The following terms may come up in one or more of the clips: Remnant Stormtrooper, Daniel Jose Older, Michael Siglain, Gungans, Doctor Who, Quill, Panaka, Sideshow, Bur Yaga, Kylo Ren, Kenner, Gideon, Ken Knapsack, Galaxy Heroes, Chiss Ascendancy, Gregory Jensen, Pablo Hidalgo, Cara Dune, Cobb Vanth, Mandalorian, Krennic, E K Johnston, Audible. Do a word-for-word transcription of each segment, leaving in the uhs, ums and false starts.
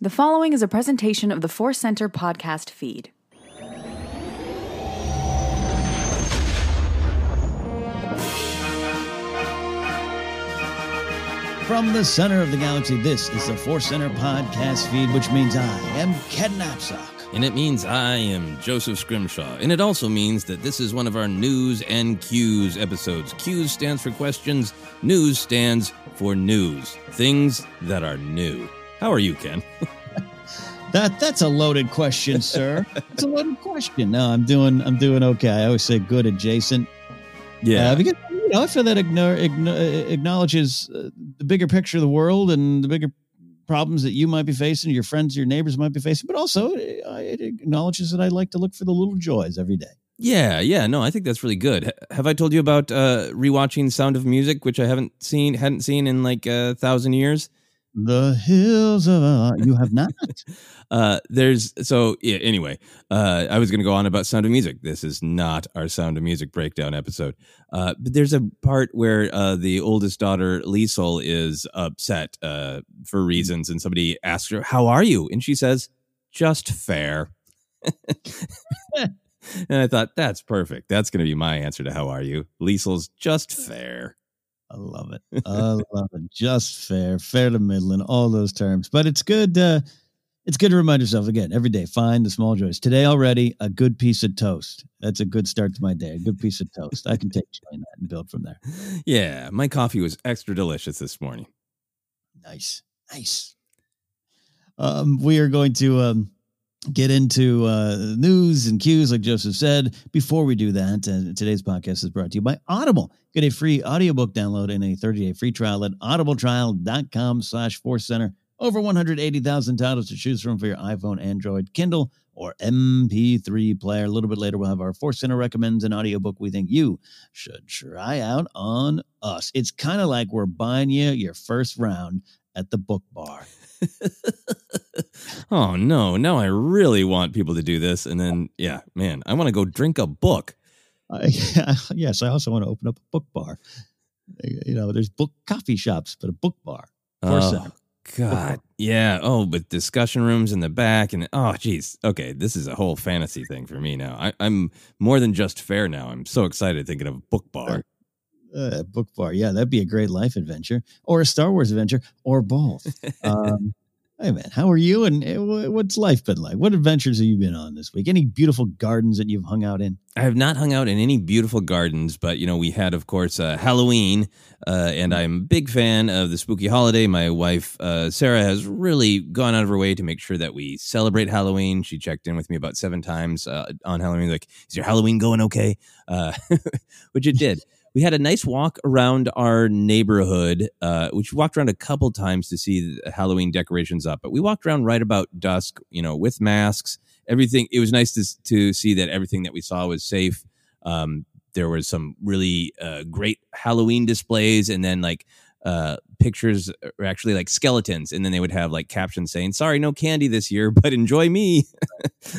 The following is a presentation of the Force Center podcast feed. From the center of the galaxy, this is the Force Center podcast feed, which means I am Ken Knapsack. And it means I am Joseph Scrimshaw. And it also means that this is one of our News and Cues episodes. Cues stands for questions. News stands for news. Things that are new. How are you, Ken? that that's a loaded question, sir. It's a loaded question. No, I'm doing I'm doing okay. I always say good adjacent. Yeah. Uh, because, you know, I feel that igno- igno- acknowledges uh, the bigger picture of the world and the bigger problems that you might be facing, your friends, your neighbors might be facing, but also it, it acknowledges that I like to look for the little joys every day. Yeah, yeah. No, I think that's really good. H- have I told you about uh, rewatching Sound of Music, which I haven't seen, hadn't seen in like a thousand years? The hills of uh, you have not. uh, there's so yeah, anyway. Uh, I was going to go on about Sound of Music. This is not our Sound of Music breakdown episode. Uh, but there's a part where uh, the oldest daughter Liesel is upset uh, for reasons, and somebody asks her, "How are you?" And she says, "Just fair." And I thought, that's perfect. That's going to be my answer to "How are you?" Liesel's just fair. I love it. I love it. Just fair, fair to middling, all those terms. But it's good. Uh, it's good to remind yourself again every day. Find the small joys. Today already, a good piece of toast. That's a good start to my day. A good piece of toast. I can take joy in that and build from there. Yeah, my coffee was extra delicious this morning. Nice, nice. Um, we are going to um, get into uh, news and cues, like Joseph said. Before we do that, uh, today's podcast is brought to you by Audible. Get a free audiobook download and a thirty-day free trial at audible trial dot com slash force center. Over one hundred eighty thousand titles to choose from for your iPhone, Android, Kindle, or M P three player. A little bit later, we'll have our Force Center Recommends, an audiobook we think you should try out on us. It's kind of like we're buying you your first round at the book bar. Oh, no. Now I really want people to do this. And then, yeah, man, I want to go drink a book. Uh, yeah, yes, I also want to open up a book bar. You know, there's book coffee shops, but a book bar. Force oh, Center. God. Yeah. Oh, but discussion rooms in the back. And oh, geez. Okay. This is a whole fantasy thing for me now. I, I'm more than just fair now. I'm so excited thinking of a book bar. Uh, book bar. Yeah. That'd be a great life adventure or a Star Wars adventure or both. Um, hey, man, how are you? And what's life been like? What adventures have you been on this week? Any beautiful gardens that you've hung out in? I have not hung out in any beautiful gardens, but, you know, we had, of course, uh, Halloween, uh, and I'm a big fan of the spooky holiday. My wife, uh, Sarah, has really gone out of her way to make sure that we celebrate Halloween. She checked in with me about seven times uh, on Halloween, like, is your Halloween going okay? Uh, which it did. We had a nice walk around our neighborhood, uh, which we walked around a couple times to see the Halloween decorations up. But we walked around right about dusk, you know, with masks, everything. It was nice to, to see that everything that we saw was safe. Um, there was some really uh, great Halloween displays, and then like uh, pictures were actually like skeletons. And then they would have like captions saying, sorry, no candy this year, but enjoy me.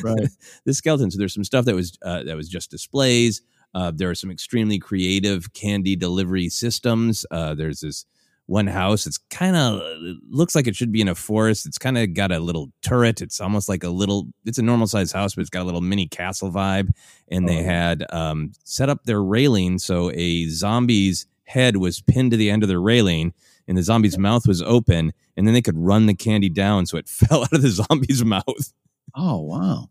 Right. The skeletons. So there's some stuff that was uh, that was just displays. Uh, there are some extremely creative candy delivery systems. Uh, there's this one house. It's kind of it looks like it should be in a forest. It's kind of got a little turret. It's almost like a little it's a normal sized house, but it's got a little mini castle vibe. And they had um, set up their railing. So a zombie's head was pinned to the end of their railing and the zombie's mouth was open. And then they could run the candy down. So it fell out of the zombie's mouth. Oh, wow.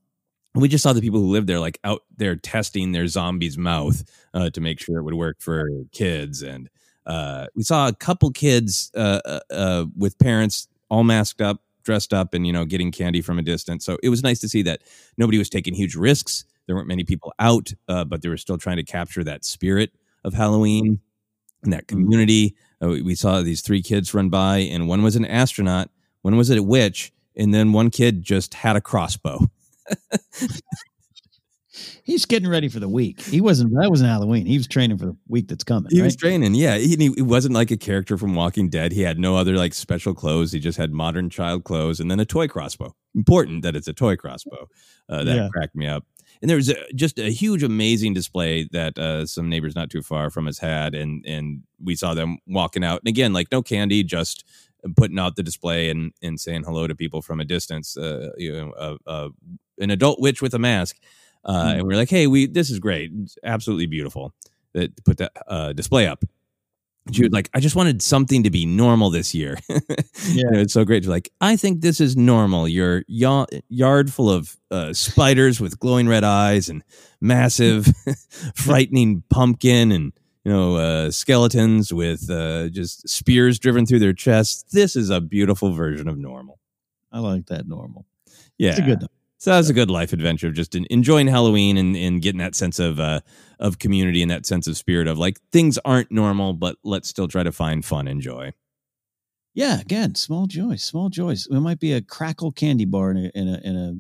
We just saw the people who lived there, like out there testing their zombie's mouth uh, to make sure it would work for kids. And uh, we saw a couple kids uh, uh, with parents all masked up, dressed up and, you know, getting candy from a distance. So it was nice to see that nobody was taking huge risks. There weren't many people out, uh, but they were still trying to capture that spirit of Halloween and that community. Uh, we saw these three kids run by and one was an astronaut. One was a witch. And then one kid just had a crossbow. He's getting ready for the week. He wasn't, that wasn't Halloween. He was training for the week that's coming. He right? was training. Yeah. He, he wasn't like a character from Walking Dead. He had no other like special clothes. He just had modern child clothes and then a toy crossbow. Important that it's a toy crossbow. Uh, that yeah. cracked me up. And there was a, just a huge, amazing display that uh, some neighbors not too far from us had. And, and we saw them walking out. And again, like no candy, just putting out the display and, and saying hello to people from a distance. Uh, you know, uh, uh, an adult witch with a mask. Uh, mm-hmm. And we're like, hey, we this is great. It's absolutely beautiful. That put that uh, display up. And she was like, I just wanted something to be normal this year. Yeah. You know, it's so great. She's like, I think this is normal. Your y- yard full of uh, spiders with glowing red eyes and massive, frightening pumpkin and you know, uh, skeletons with uh, just spears driven through their chests. This is a beautiful version of normal. I like that normal. Yeah. It's a good one. So that was a good life adventure of just enjoying Halloween and, and getting that sense of uh, of community and that sense of spirit of like things aren't normal, but let's still try to find fun and joy. Yeah, again, small joys, small joys. It might be a crackle candy bar in a in a, in a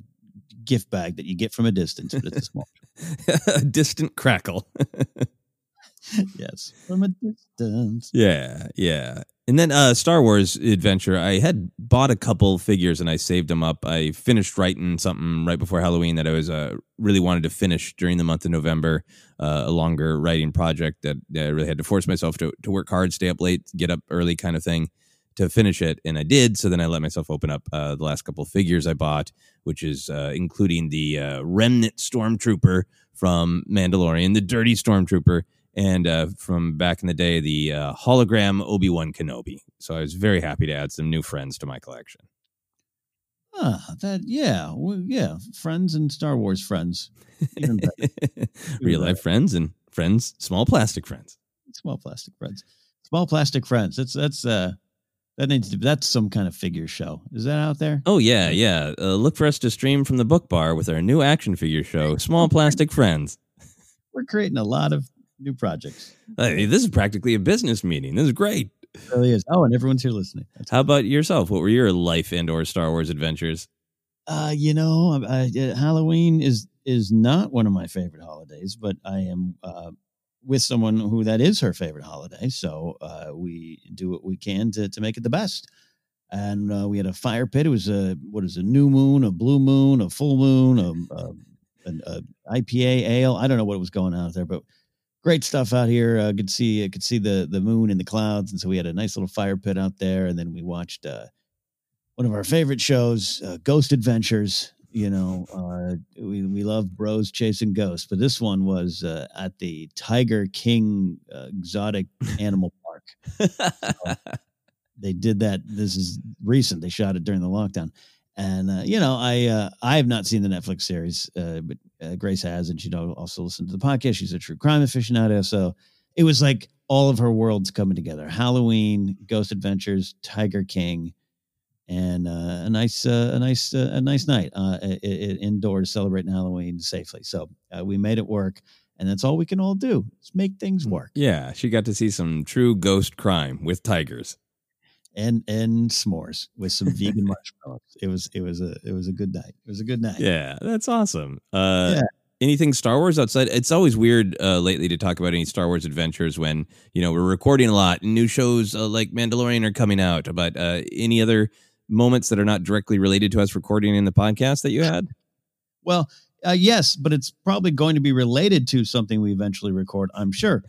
gift bag that you get from a distance, but it's a small a distant crackle. Yes, from a distance. Yeah, yeah. And then uh, Star Wars Adventure, I had bought a couple figures and I saved them up. I finished writing something right before Halloween that I was uh, really wanted to finish during the month of November, uh, a longer writing project that, that I really had to force myself to, to work hard, stay up late, get up early kind of thing to finish it. And I did. So then I let myself open up uh, the last couple of figures I bought, which is uh, including the uh, Remnant Stormtrooper from Mandalorian, the Dirty Stormtrooper. And uh, from back in the day, the uh, hologram Obi-Wan Kenobi. So I was very happy to add some new friends to my collection. Ah, that, yeah. Well, yeah. Friends and Star Wars friends. Even better. Real life friends and friends, small plastic friends. Small plastic friends. Small plastic friends. That's, that's, uh, that needs to be, that's some kind of figure show. Is that out there? Oh, yeah. Yeah. Uh, look for us to stream from the book bar with our new action figure show, Small Plastic Friends. We're creating a lot of new projects. Hey, this is practically a business meeting. This is great. It really is. Oh, and everyone's here listening. That's How cool. about yourself? What were your life and/or Star Wars adventures? Uh, you know, I, I, Halloween is is not one of my favorite holidays, but I am uh, with someone who that is her favorite holiday, so uh, we do what we can to to make it the best. And uh, we had a fire pit. It was a what is a new moon, a blue moon, a full moon, a, a, a, a I P A ale. I don't know what was going on out there, but great stuff out here. I uh, could see I could see the the moon in the clouds, and so we had a nice little fire pit out there. And then we watched uh, one of our favorite shows, uh, Ghost Adventures. You know, uh, we we love bros chasing ghosts, but this one was uh, at the Tiger King uh, exotic animal park. So, they did that. This is recent. They shot it during the lockdown. And, uh, you know, I uh, I have not seen the Netflix series, uh, but uh, Grace has, and she also listened to the podcast. She's a true crime aficionado. So it was like all of her worlds coming together. Halloween, Ghost Adventures, Tiger King, and uh, a nice uh, a nice, uh, a nice night uh, it, it indoors celebrating Halloween safely. So uh, we made it work. And that's all we can all do is make things work. Yeah, she got to see some true ghost crime with tigers. And and s'mores with some vegan marshmallows. It was it was a it was a good night. It was a good night. Yeah, that's awesome. Uh, yeah. Anything Star Wars outside? It's always weird uh, lately to talk about any Star Wars adventures when you know we're recording a lot and new shows uh, like Mandalorian are coming out. But uh, any other moments that are not directly related to us recording in the podcast that you had? Well, uh, yes, but it's probably going to be related to something we eventually record. I'm sure.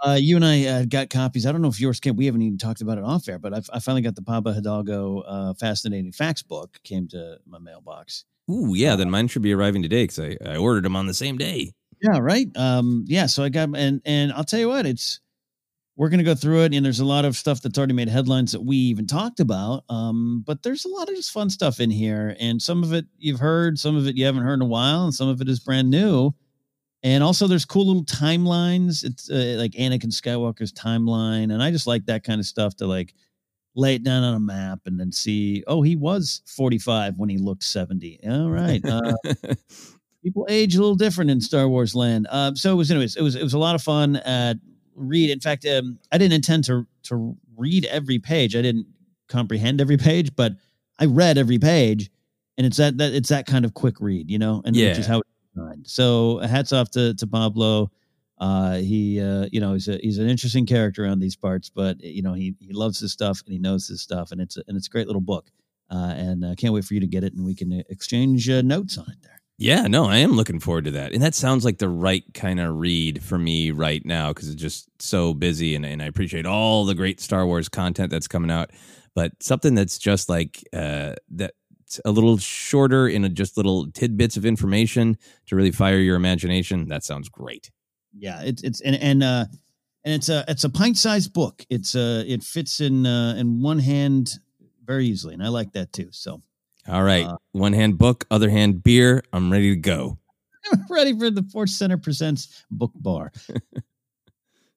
Uh, you and I uh, got copies. I don't know if yours came. We haven't even talked about it off air, but I've, I finally got the Pablo Hidalgo uh, Fascinating Facts book came to my mailbox. Ooh, yeah. Uh, then mine should be arriving today because I, I ordered them on the same day. Yeah, right. Um, yeah, so I got and and I'll tell you what, it's we're going to go through it, and there's a lot of stuff that's already made headlines that we even talked about, um, but there's a lot of just fun stuff in here, and some of it you've heard, some of it you haven't heard in a while, and some of it is brand new. And also there's cool little timelines. It's uh, like Anakin Skywalker's timeline. And I just like that kind of stuff to like lay it down on a map and then see, oh, he was forty-five when he looked seventy. All right. Uh, people age a little different in Star Wars land. Uh, so it was, anyways, it was, it was a lot of fun at read. In fact, um, I didn't intend to, to read every page. I didn't comprehend every page, but I read every page, and it's that, that it's that kind of quick read, you know, and yeah. Which is how it, so hats off to, to Pablo. Uh, he, uh, you know, he's a, he's an interesting character around these parts, but you know, he, he loves his stuff and he knows his stuff, and it's a, and it's a great little book. Uh, and I uh, can't wait for you to get it, and we can exchange uh, notes on it there. Yeah, no, I am looking forward to that. And that sounds like the right kind of read for me right now, because it's just so busy, and, and I appreciate all the great Star Wars content that's coming out, but something that's just like, uh, that, a little shorter in a, just little tidbits of information to really fire your imagination. That sounds great. Yeah, it's it's and and uh, and it's a it's a pint-sized book. It's uh it fits in uh, in one hand very easily, and I like that too. So, all right, uh, one hand book, other hand beer. I'm ready to go. I'm ready for the Force Center Presents Book Bar.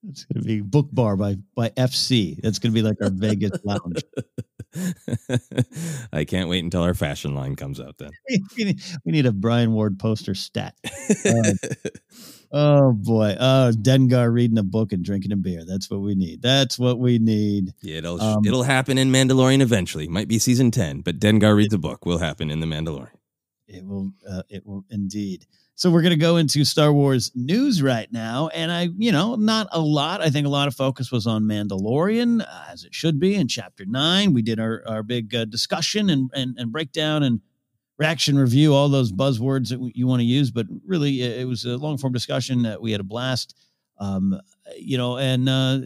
It's gonna be Book Bar by by F C. That's gonna be like our Vegas lounge. I can't wait until our fashion line comes out then. We need a Brian Ward poster stat. Uh, oh, boy. Oh, Dengar reading a book and drinking a beer. That's what we need. That's what we need. Yeah, it'll, um, it'll happen in Mandalorian eventually. Might be season ten, but Dengar reads it, a book will happen in the Mandalorian. It will. Uh, it will indeed. So we're going to go into Star Wars news right now. And I, you know, not a lot. I think a lot of focus was on Mandalorian, uh, as it should be. In Chapter nine, we did our, our big uh, discussion and, and, and breakdown and reaction review, all those buzzwords that w- you want to use. But really, it was a long-form discussion. Uh, we had a blast, um, you know, and uh,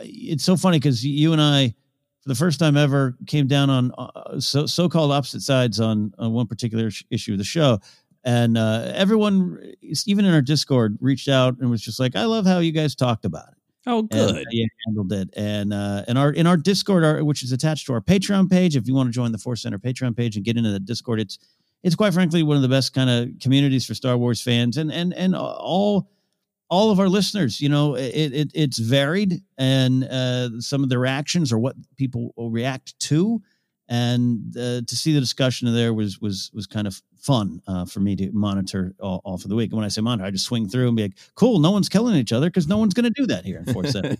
it's so funny because you and I, for the first time ever, came down on uh, so, so-called opposite sides on, on one particular sh- issue of the show. And uh, everyone, even in our Discord, reached out and was just like, "I love how you guys talked about it." Oh, good, and you handled it. And uh, in our in our Discord, our, which is attached to our Patreon page, if you want to join the Force Center Patreon page and get into the Discord, it's it's quite frankly one of the best kind of communities for Star Wars fans, and and and all all of our listeners. You know, it, it it's varied, and uh, some of their actions or what people will react to. And uh, to see the discussion there was was was kind of fun uh, for me to monitor all, all for the week. And when I say monitor, I just swing through and be like, cool, no one's killing each other because no one's going to do that here in Force Center.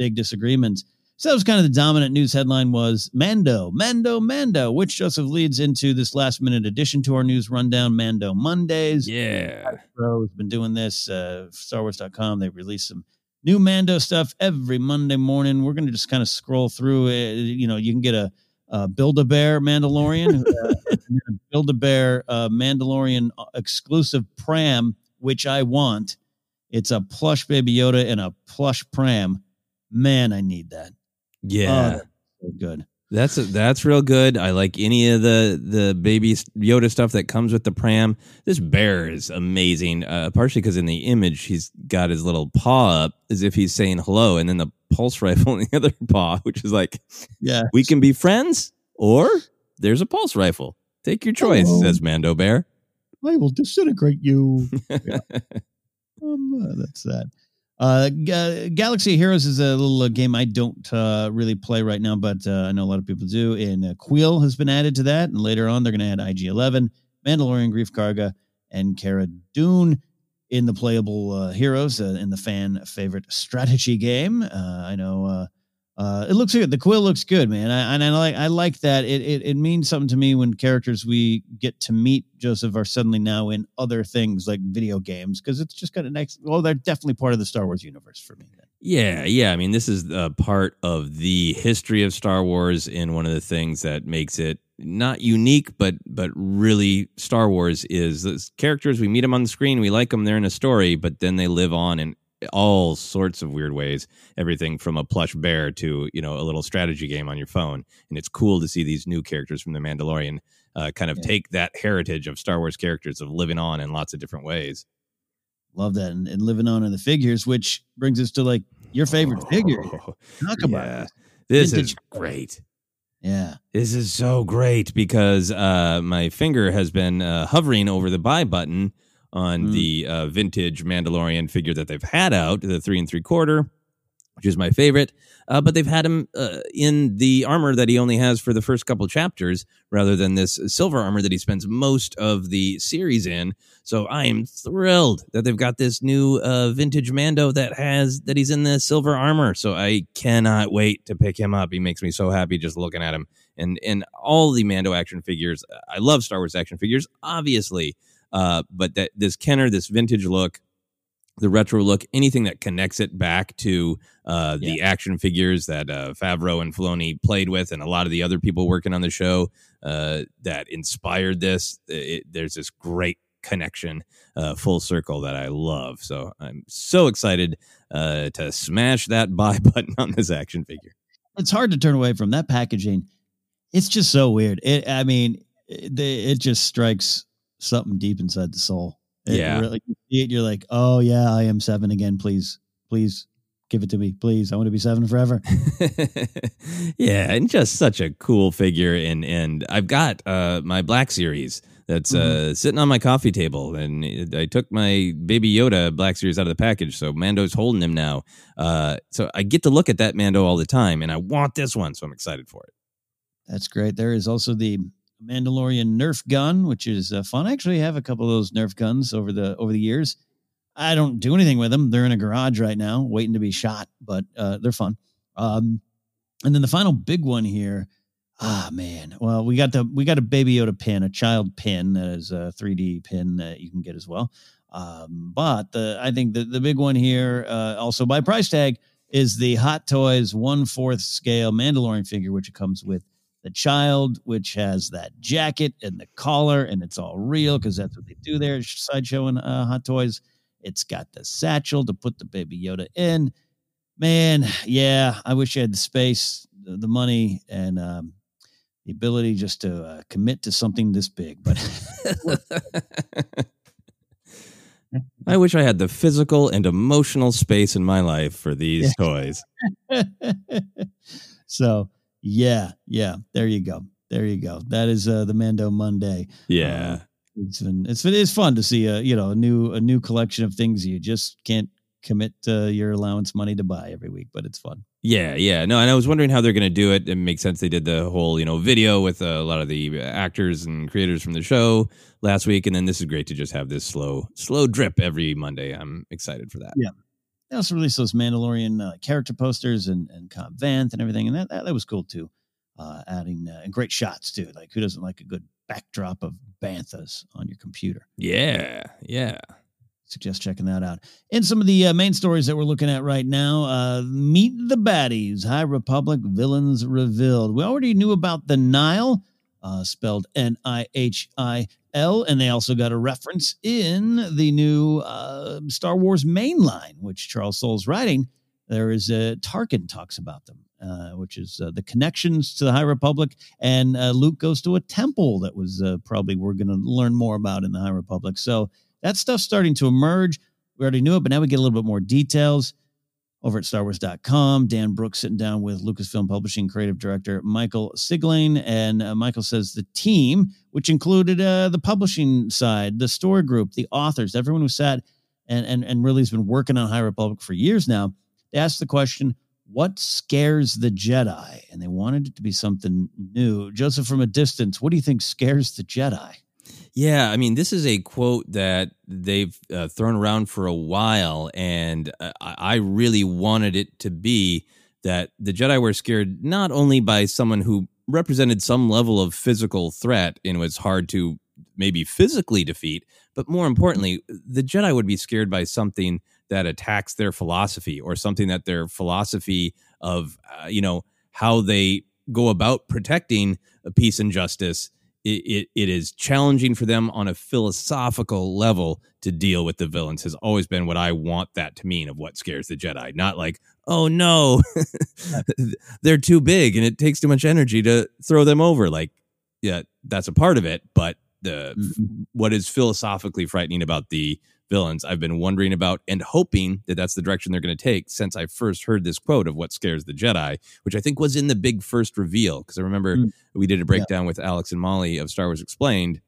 big disagreements. So that was kind of the dominant news headline was Mando, Mando, Mando, which, Joseph, leads into this last minute addition to our news rundown, Mando Mondays. Yeah. Pro has been doing this. Uh, Star Wars dot com, they release some new Mando stuff every Monday morning. We're going to just kind of scroll through it. You know, you can get a, a Build-A-Bear Mandalorian, uh, Build-A-Bear uh, Mandalorian exclusive pram, which I want. It's a plush Baby Yoda and a plush pram. Man, I need that. Yeah, oh, good. That's a, that's real good. I like any of the the Baby Yoda stuff that comes with the pram. This bear is amazing, uh, partially because in the image he's got his little paw up as if he's saying hello, and then the pulse rifle in the other paw, which is like, yeah, we can be friends, or there's a pulse rifle. Take your choice, hello. Says Mando Bear. I will disintegrate you. Yeah. um, that's that. Uh, G- Galaxy Heroes is a little uh, game I don't uh, really play right now, but uh, I know a lot of people do. And uh, Quill has been added to that, and later on they're going to add I G eleven, Mandalorian Grief Karga, and Cara Dune in the playable uh, heroes uh, in the fan favorite strategy game. Uh, I know uh, uh, it looks good. The Quill looks good, man, I, and I like I like that. It, it it means something to me when characters we get to meet, Joseph, are suddenly now in other things like video games, because it's just kind of next. Well, they're definitely part of the Star Wars universe for me. Yeah, yeah. I mean, this is a part of the history of Star Wars, and one of the things that makes it not unique, but but really Star Wars is those characters. We meet them on the screen, we like them, they're in a story, but then they live on in all sorts of weird ways. Everything from a plush bear to, you know, a little strategy game on your phone. And it's cool to see these new characters from The Mandalorian Uh, kind of yeah. take that heritage of Star Wars characters of living on in lots of different ways. Love that. And, and living on in the figures, which brings us to like your favorite oh, figure. Talk about yeah. this. This is great. Yeah. This is so great because uh, my finger has been uh, hovering over the buy button on mm. the uh, vintage Mandalorian figure that they've had out, the three and three quarter, which is my favorite, uh, but they've had him uh, in the armor that he only has for the first couple chapters rather than this silver armor that he spends most of the series in. So I am thrilled that they've got this new uh, vintage Mando that has that he's in the silver armor. So I cannot wait to pick him up. He makes me so happy just looking at him. And, and all the Mando action figures, I love Star Wars action figures, obviously, uh, but that this Kenner, this vintage look, the retro look, anything that connects it back to uh, the yeah. action figures that uh, Favreau and Filoni played with, and a lot of the other people working on the show uh, that inspired this. It, there's this great connection, uh, full circle, that I love. So I'm so excited uh, to smash that buy button on this action figure. It's hard to turn away from that packaging. It's just so weird. It, I mean, it, it just strikes something deep inside the soul. It yeah, really, you're like, oh yeah, I am seven again. Please, please give it to me. Please, I want to be seven forever. Yeah, and just such a cool figure. And and I've got uh, my Black Series that's mm-hmm. uh, sitting on my coffee table, and I took my Baby Yoda Black Series out of the package, so Mando's holding him now. Uh, so I get to look at that Mando all the time, and I want this one, so I'm excited for it. That's great. There is also the Mandalorian Nerf gun, which is uh, fun. I actually have a couple of those Nerf guns over the over the years. I don't do anything with them. They're in a garage right now waiting to be shot, but uh, they're fun. Um, and then the final big one here. Ah, man. Well, we got the we got a Baby Yoda pin, a child pin that is a three D pin that you can get as well. Um, but the I think the, the big one here, uh, also by price tag, is the Hot Toys one fourth scale Mandalorian figure, which it comes with. The child, which has that jacket and the collar, and it's all real because that's what they do there, Sideshow and uh, Hot Toys. It's got the satchel to put the Baby Yoda in. Man, yeah, I wish I had the space, the money, and um, the ability just to uh, commit to something this big. But I wish I had the physical and emotional space in my life for these yeah. toys. So... Yeah, yeah. There you go. There you go. That is uh, the Mando Monday. Yeah, uh, it's been it's been it's fun to see a you know a new a new collection of things you just can't commit uh, your allowance money to buy every week, but it's fun. Yeah, yeah. No, and I was wondering how they're going to do it. It makes sense they did the whole you know video with a lot of the actors and creators from the show last week, and then this is great to just have this slow slow drip every Monday. I'm excited for that. Yeah. They also released those Mandalorian uh, character posters and, and Cobb Vanth and everything. And that, that, that was cool, too. Uh, adding uh, and great shots, too. Like, who doesn't like a good backdrop of Banthas on your computer? Yeah, yeah. Suggest checking that out. And some of the uh, main stories that we're looking at right now, uh, Meet the Baddies, High Republic Villains Revealed. We already knew about the Nile, uh, spelled N I H I L, and they also got a reference in the new uh, Star Wars mainline, which Charles Soule's writing. There is a uh, Tarkin talks about them, uh, which is uh, the connections to the High Republic, and uh, Luke goes to a temple that was uh, probably we're going to learn more about in the High Republic. So that stuff's starting to emerge. We already knew it, but now we get a little bit more details over at Star Wars dot com. Dan Brooks sitting down with Lucasfilm Publishing creative director Michael Siglain. And uh, Michael says the team, which included uh, the publishing side, the story group, the authors, everyone who sat and, and, and really has been working on High Republic for years now, they asked the question, what scares the Jedi? And they wanted it to be something new. Joseph, from a distance, what do you think scares the Jedi? Yeah, I mean, this is a quote that they've uh, thrown around for a while, and uh, I really wanted it to be that the Jedi were scared not only by someone who represented some level of physical threat and was hard to maybe physically defeat, but more importantly, the Jedi would be scared by something that attacks their philosophy, or something that their philosophy of, uh, you know, how they go about protecting peace and justice. It, it it is challenging for them on a philosophical level to deal with the villains has always been what I want that to mean of what scares the Jedi. Not like, oh no, they're too big and it takes too much energy to throw them over. Like, yeah, that's a part of it. But the mm-hmm. what is philosophically frightening about the villains, I've been wondering about and hoping that that's the direction they're going to take since I first heard this quote of what scares the Jedi, which I think was in the big first reveal. Because I remember mm. we did a breakdown yeah. with Alex and Molly of Star Wars Explained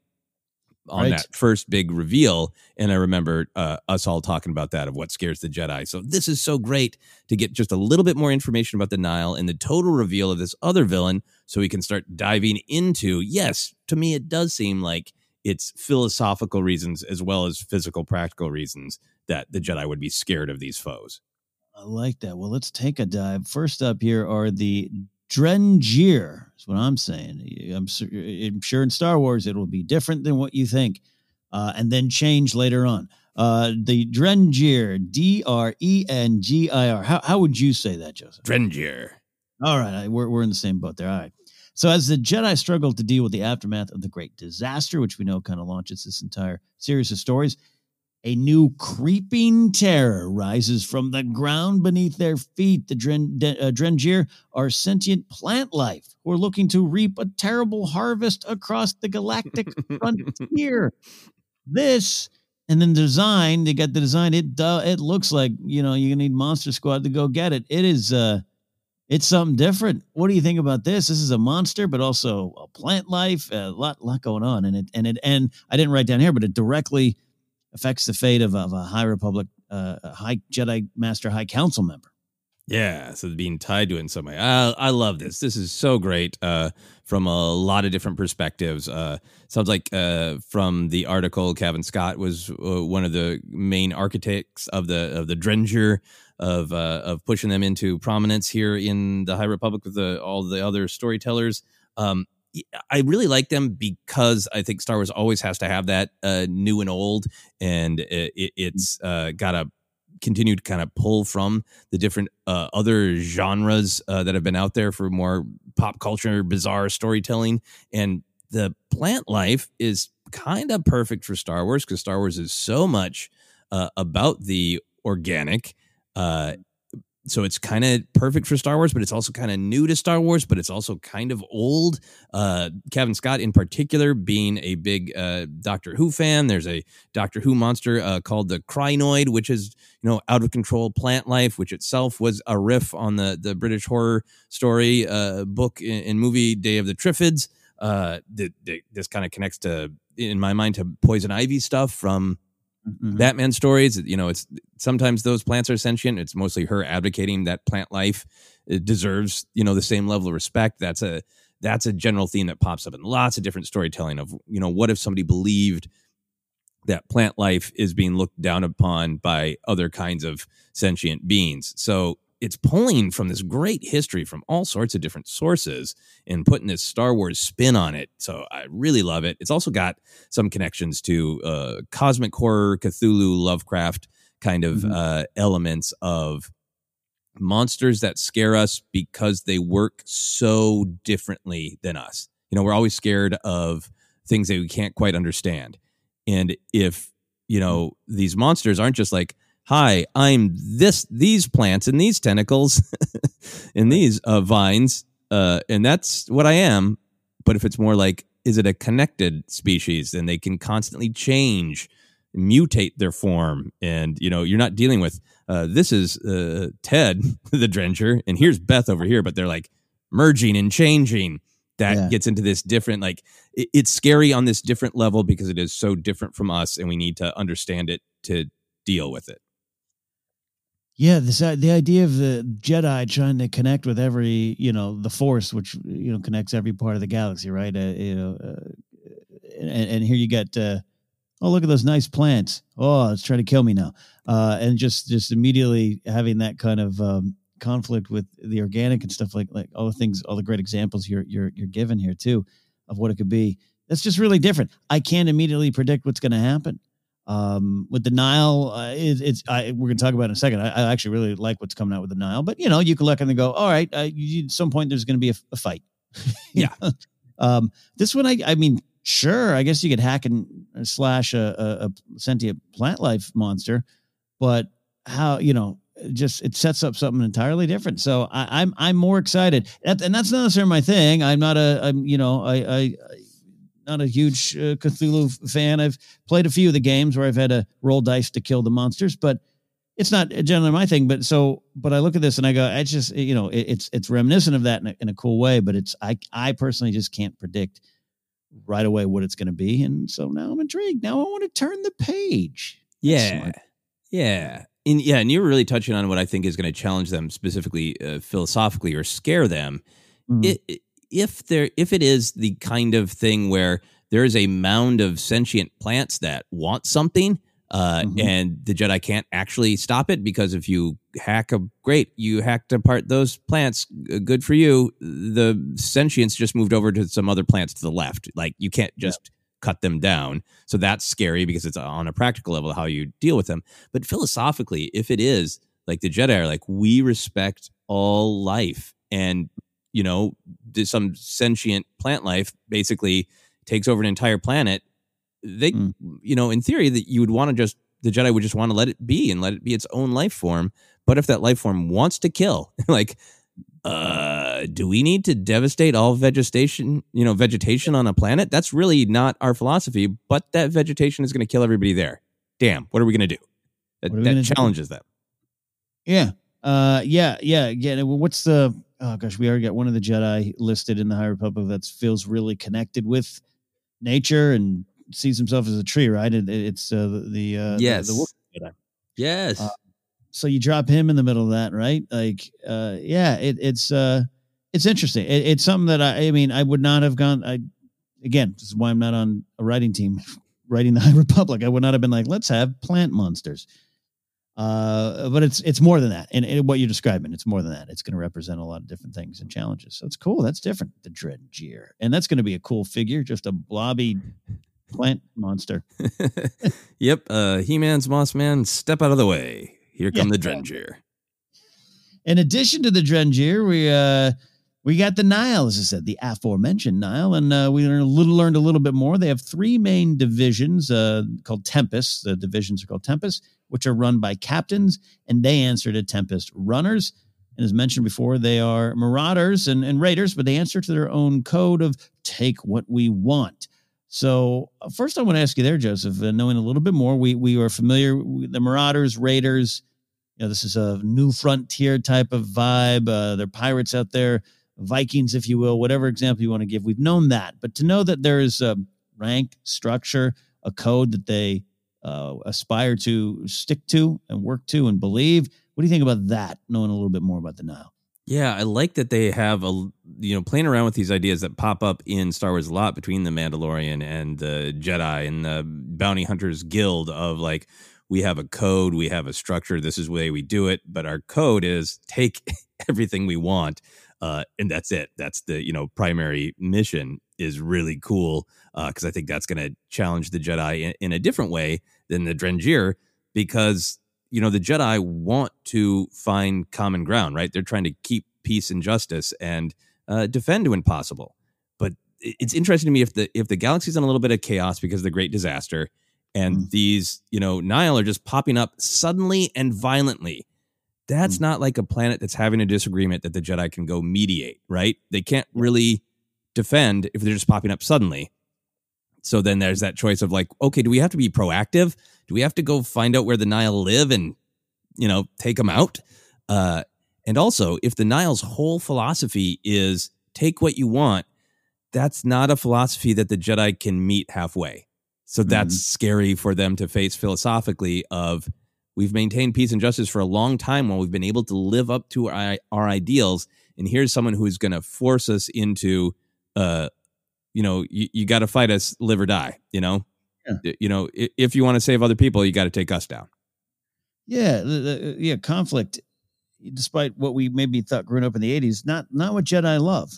on right. that first big reveal. And I remember uh, us all talking about that of what scares the Jedi. So this is so great to get just a little bit more information about the Nile and the total reveal of this other villain. So we can start diving into, yes, to me, it does seem like it's philosophical reasons as well as physical, practical reasons that the Jedi would be scared of these foes. I like that. Well, let's take a dive. First up here are the Drengir. That's what I'm saying. I'm, I'm sure in Star Wars it will be different than what you think, uh, and then change later on. Uh, the Drengir, D R E N G I R. How how would you say that, Joseph? Drengir. All right, we're we're in the same boat there. All right. So as the Jedi struggled to deal with the aftermath of the Great Disaster, which we know kind of launches this entire series of stories, a new creeping terror rises from the ground beneath their feet. The Dren- De- uh, Drengir are sentient plant life who are looking to reap a terrible harvest across the galactic frontier. This, and then design, they got the design. It uh, it looks like, you know, you're going to need Monster Squad to go get it. It is... uh It's something different. What do you think about this? This is a monster, but also a plant life. A lot, lot going on, and it, and it, and I didn't write down here, but it directly affects the fate of, of a High Republic, uh, a High Jedi Master High Council member. Yeah, so being tied to it in some way. I, I love this. This is so great uh, from a lot of different perspectives. Uh, sounds like uh, from the article, Kevin Scott was uh, one of the main architects of the of the Drengir. Of uh, of pushing them into prominence here in the High Republic with the, all the other storytellers. Um, I really like them because I think Star Wars always has to have that uh, new and old, and it, it's uh, got a continued kind of pull from the different uh, other genres uh, that have been out there for more pop culture, bizarre storytelling. And the plant life is kind of perfect for Star Wars because Star Wars is so much uh, about the organic. Uh, so it's kind of perfect for Star Wars, but it's also kind of new to Star Wars, but it's also kind of old. Uh, Kevin Scott in particular being a big uh, Doctor Who fan. There's a Doctor Who monster uh, called the Crinoid, which is, you know, out of control plant life, which itself was a riff on the, the British horror story uh, book and movie Day of the Triffids. Uh, the, the, this kind of connects to, in my mind, to Poison Ivy stuff from Mm-hmm. Batman stories. You know, it's sometimes those plants are sentient. It's mostly her advocating that plant life it deserves, you know, the same level of respect. That's a that's a general theme that pops up in lots of different storytelling of, you know, what if somebody believed that plant life is being looked down upon by other kinds of sentient beings. So it's pulling from this great history from all sorts of different sources and putting this Star Wars spin on it. So I really love it. It's also got some connections to uh, cosmic horror, Cthulhu, Lovecraft kind of mm-hmm. uh, elements of monsters that scare us because they work so differently than us. You know, we're always scared of things that we can't quite understand. And if, you know, these monsters aren't just like, hi, I'm this, these plants and these tentacles and these uh, vines, uh, and that's what I am. But if it's more like, is it a connected species? Then they can constantly change, mutate their form. And, you know, you're not dealing with, uh, this is uh, Ted, the Drengir, and here's Beth over here, but they're like merging and changing. That yeah. gets into this different, like, it, it's scary on this different level because it is so different from us, and we need to understand it to deal with it. Yeah, this, uh, the idea of the Jedi trying to connect with every, you know, the Force, which, you know, connects every part of the galaxy, right? Uh, you know, uh, and, and here you got, uh, oh, look at those nice plants. Oh, it's trying to kill me now. Uh, and just, just immediately having that kind of um, conflict with the organic and stuff, like like all the things, all the great examples you're you're you're given here too, of what it could be. That's just really different. I can't immediately predict what's going to happen. Um, with the Nile, uh, it, it's I, we're going to talk about it in a second. I, I actually really like what's coming out with the Nile, but you know, you can look and then go, all right, uh, you, at some point there's going to be a, a fight. Yeah. um, this one, I, I mean, sure, I guess you could hack and slash a, a, a sentient plant life monster, but how, you know, just it sets up something entirely different. So I, I'm I'm more excited, that, and that's not necessarily my thing. I'm not a, I'm you know, I. I, I not a huge uh, Cthulhu fan. I've played a few of the games where I've had to roll dice to kill the monsters, but it's not generally my thing. But so, but I look at this and I go, it's just, you know, it, it's, it's reminiscent of that in a, in a cool way, but it's, I, I personally just can't predict right away what it's going to be. And so now I'm intrigued. Now I want to turn the page. Yeah. Yeah. And yeah. And you're really touching on what I think is going to challenge them specifically, uh, philosophically, or scare them. Mm-hmm. It, it If there, if it is the kind of thing where there is a mound of sentient plants that want something, uh, mm-hmm. and the Jedi can't actually stop it, because if you hack a great, you hacked apart those plants, good for you. The sentients just moved over to some other plants to the left. Like, you can't just yep. cut them down. So that's scary because it's on a practical level how you deal with them. But philosophically, if it is like the Jedi are like, we respect all life, and you know, some sentient plant life basically takes over an entire planet. They, mm. you know, in theory that you would want to just, the Jedi would just want to let it be and let it be its own life form. But if that life form wants to kill, like, uh, do we need to devastate all vegetation, you know, vegetation on a planet? That's really not our philosophy, but that vegetation is going to kill everybody there. Damn. What are we going to do? That, that challenges do? them. Yeah. Uh, yeah. Yeah. Yeah. What's the, oh gosh, we already got one of the Jedi listed in the High Republic that feels really connected with nature and sees himself as a tree, right? It, it's uh, the uh, yes, the, the Jedi. Yes. Uh, so you drop him in the middle of that, right? Like, uh, yeah, it, it's uh, it's interesting. It, it's something that I, I mean, I would not have gone. I again, this is why I'm not on a writing team writing the High Republic. I would not have been like, let's have plant monsters. Uh, but it's, it's more than that. And, and what you're describing, it's more than that. It's going to represent a lot of different things and challenges. So it's cool. That's different. The Drengir. And that's going to be a cool figure. Just a blobby plant monster. Yep. Uh, He-Man's Moss Man, step out of the way. Here come yeah. the Drengir. In addition to the Drengir, we, uh, we got the Nile, as I said, the aforementioned Nile, and uh, we learned a, little, learned a little bit more. They have three main divisions uh, called Tempests. The divisions are called Tempests, which are run by captains, and they answer to Tempest Runners. And as mentioned before, they are marauders and, and raiders, but they answer to their own code of take what we want. So first I want to ask you there, Joseph, uh, knowing a little bit more, we, we are familiar with the marauders, raiders. You know, this is a new frontier type of vibe. Uh, they're pirates out there. Vikings, if you will, whatever example you want to give, we've known that. But to know that there is a rank, structure, a code that they uh, aspire to stick to and work to and believe, what do you think about that, knowing a little bit more about the Nile? Yeah, I like that they have, a you know, playing around with these ideas that pop up in Star Wars a lot between the Mandalorian and the Jedi and the Bounty Hunters Guild of like, we have a code, we have a structure, this is the way we do it, but our code is take everything we want, uh, and that's it. That's the, you know, primary mission is really cool, because uh, I think that's going to challenge the Jedi in, in a different way than the Drengir, because, you know, the Jedi want to find common ground, right? They're trying to keep peace and justice and uh, defend when possible. But it's interesting to me if the if the galaxy's in a little bit of chaos because of the great disaster, and mm. these, you know, Nile are just popping up suddenly and violently. That's mm. not like a planet that's having a disagreement that the Jedi can go mediate, right? They can't really defend if they're just popping up suddenly. So then there's that choice of like, okay, do we have to be proactive? Do we have to go find out where the Nile live and, you know, take them out? Uh, and also, if the Nile's whole philosophy is take what you want, that's not a philosophy that the Jedi can meet halfway. So that's mm-hmm. scary for them to face philosophically of, we've maintained peace and justice for a long time while we've been able to live up to our, our ideals. And here's someone who's going to force us into uh you know, you, you got to fight us, live or die, you know, yeah. you know, if, if you want to save other people, you got to take us down. Yeah. The, the, yeah. Conflict, despite what we maybe thought growing up in the eighties, not, not what Jedi love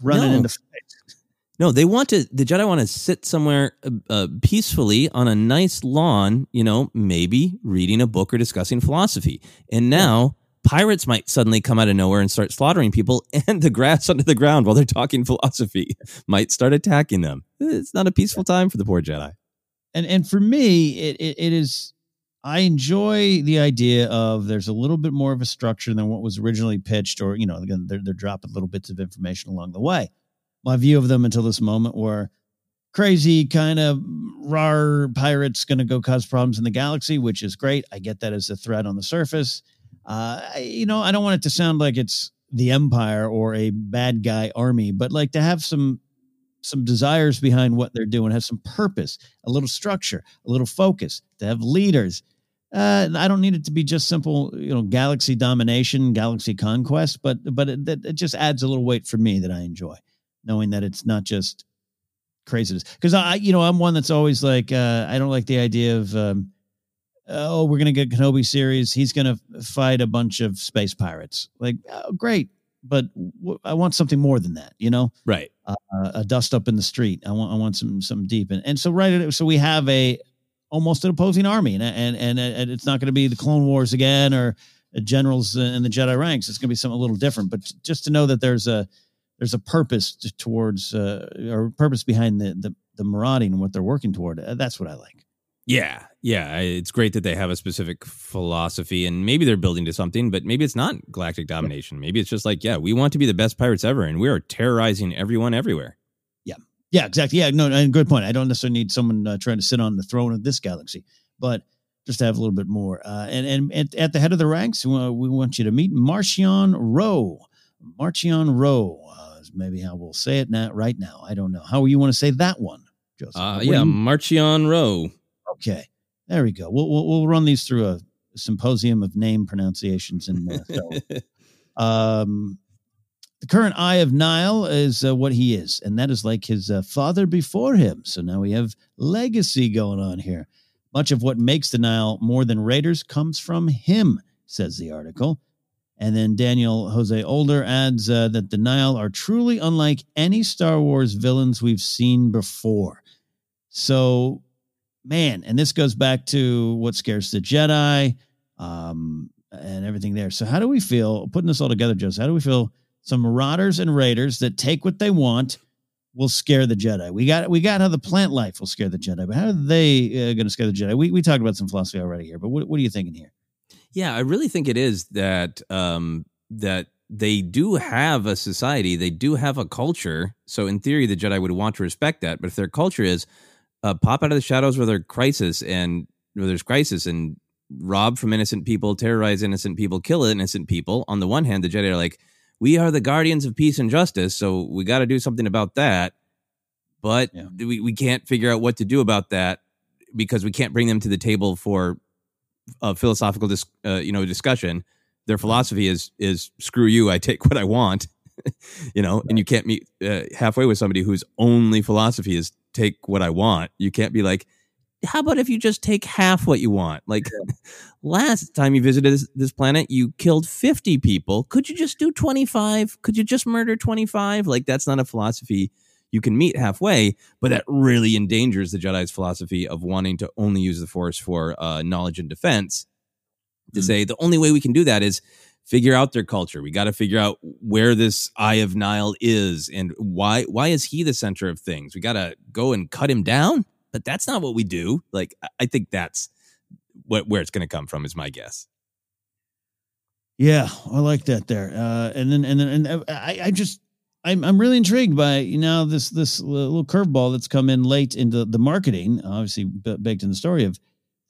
running no. into fight. No, they want to, the Jedi want to sit somewhere uh, peacefully on a nice lawn, you know, maybe reading a book or discussing philosophy. And now yeah. pirates might suddenly come out of nowhere and start slaughtering people, and the grass under the ground while they're talking philosophy might start attacking them. It's not a peaceful time for the poor Jedi. And and for me, it, it it is, I enjoy the idea of there's a little bit more of a structure than what was originally pitched, or, you know, again, they're, they're dropping little bits of information along the way. My view of them until this moment were crazy kind of rar pirates going to go cause problems in the galaxy, which is great. I get that as a threat on the surface. Uh, I, you know, I don't want it to sound like it's the Empire or a bad guy army, but like to have some some desires behind what they're doing, have some purpose, a little structure, a little focus, to have leaders. Uh, I don't need it to be just simple, you know, galaxy domination, galaxy conquest, but, but it, it just adds a little weight for me that I enjoy, knowing that it's not just craziness. Cause I, you know, I'm one that's always like, uh, I don't like the idea of, um, oh, we're going to get Kenobi series. He's going to fight a bunch of space pirates. Like, oh, great. But w- I want something more than that, you know? Right. Uh, a dust up in the street. I want, I want some, some deep. And, and so, right. So we have a, almost an opposing army, and, and, and, and it's not going to be the Clone Wars again, or generals in the Jedi ranks. It's going to be something a little different, but just to know that there's a, there's a purpose towards uh, or purpose behind the, the, the marauding and what they're working toward. Uh, that's what I like. Yeah. Yeah. It's great that they have a specific philosophy, and maybe they're building to something, but maybe it's not galactic domination. Maybe it's just like, yeah, we want to be the best pirates ever, and we are terrorizing everyone everywhere. Yeah. Yeah, exactly. Yeah. No, and good point. I don't necessarily need someone uh, trying to sit on the throne of this galaxy, but just to have a little bit more. Uh, and, and and at the head of the ranks, uh, we want you to meet Marchion Ro. Marchion Ro uh, is maybe how we'll say it now, right now. I don't know. How you want to say that one, Joseph? Uh, yeah, you- Marchion Ro. Okay, there we go. We'll we'll, we'll run these through a symposium of name pronunciations. And uh, um, the current Eye of Nile is uh, what he is, and that is like his uh, father before him. So now we have legacy going on here. Much of what makes the Nile more than raiders comes from him, says the article. And then Daniel Jose Older adds uh, that the Nile are truly unlike any Star Wars villains we've seen before. So. Man, and this goes back to what scares the Jedi um, and everything there. So how do we feel, putting this all together, Joseph, how do we feel some marauders and raiders that take what they want will scare the Jedi? We got we got how the plant life will scare the Jedi, but how are they uh, going to scare the Jedi? We we talked about some philosophy already here, but what, what are you thinking here? Yeah, I really think it is that um, that they do have a society. They do have a culture. So in theory, the Jedi would want to respect that. But if their culture is... Uh, pop out of the shadows where there's crisis and where there's crisis and rob from innocent people, terrorize innocent people, kill innocent people. On the one hand, the Jedi are like, we are the guardians of peace and justice, so we got to do something about that. But yeah. we, we can't figure out what to do about that because we can't bring them to the table for a philosophical dis- uh, you know, discussion. their philosophy is is screw you, I take what I want, you know, and you can't meet uh, halfway with somebody whose only philosophy is take what I want. You can't be like, how about if you just take half what you want? Like yeah. last time you visited this, this planet, you killed fifty people. Could you just do twenty-five? Could you just murder twenty-five? Like, that's not a philosophy you can meet halfway, but that really endangers the Jedi's philosophy of wanting to only use the Force for uh, knowledge and defense. To mm-hmm. say the only way we can do that is figure out their culture. We got to figure out where this Eye of Nile is and why, why is he the center of things? We got to go and cut him down. But that's not what we do. Like, I think that's what, where it's going to come from, is my guess. Yeah, I like that there. Uh, and then, and then, and I, I just, I'm, I'm really intrigued by, you know, this, this little curveball that's come in late into the marketing, obviously b- baked in the story of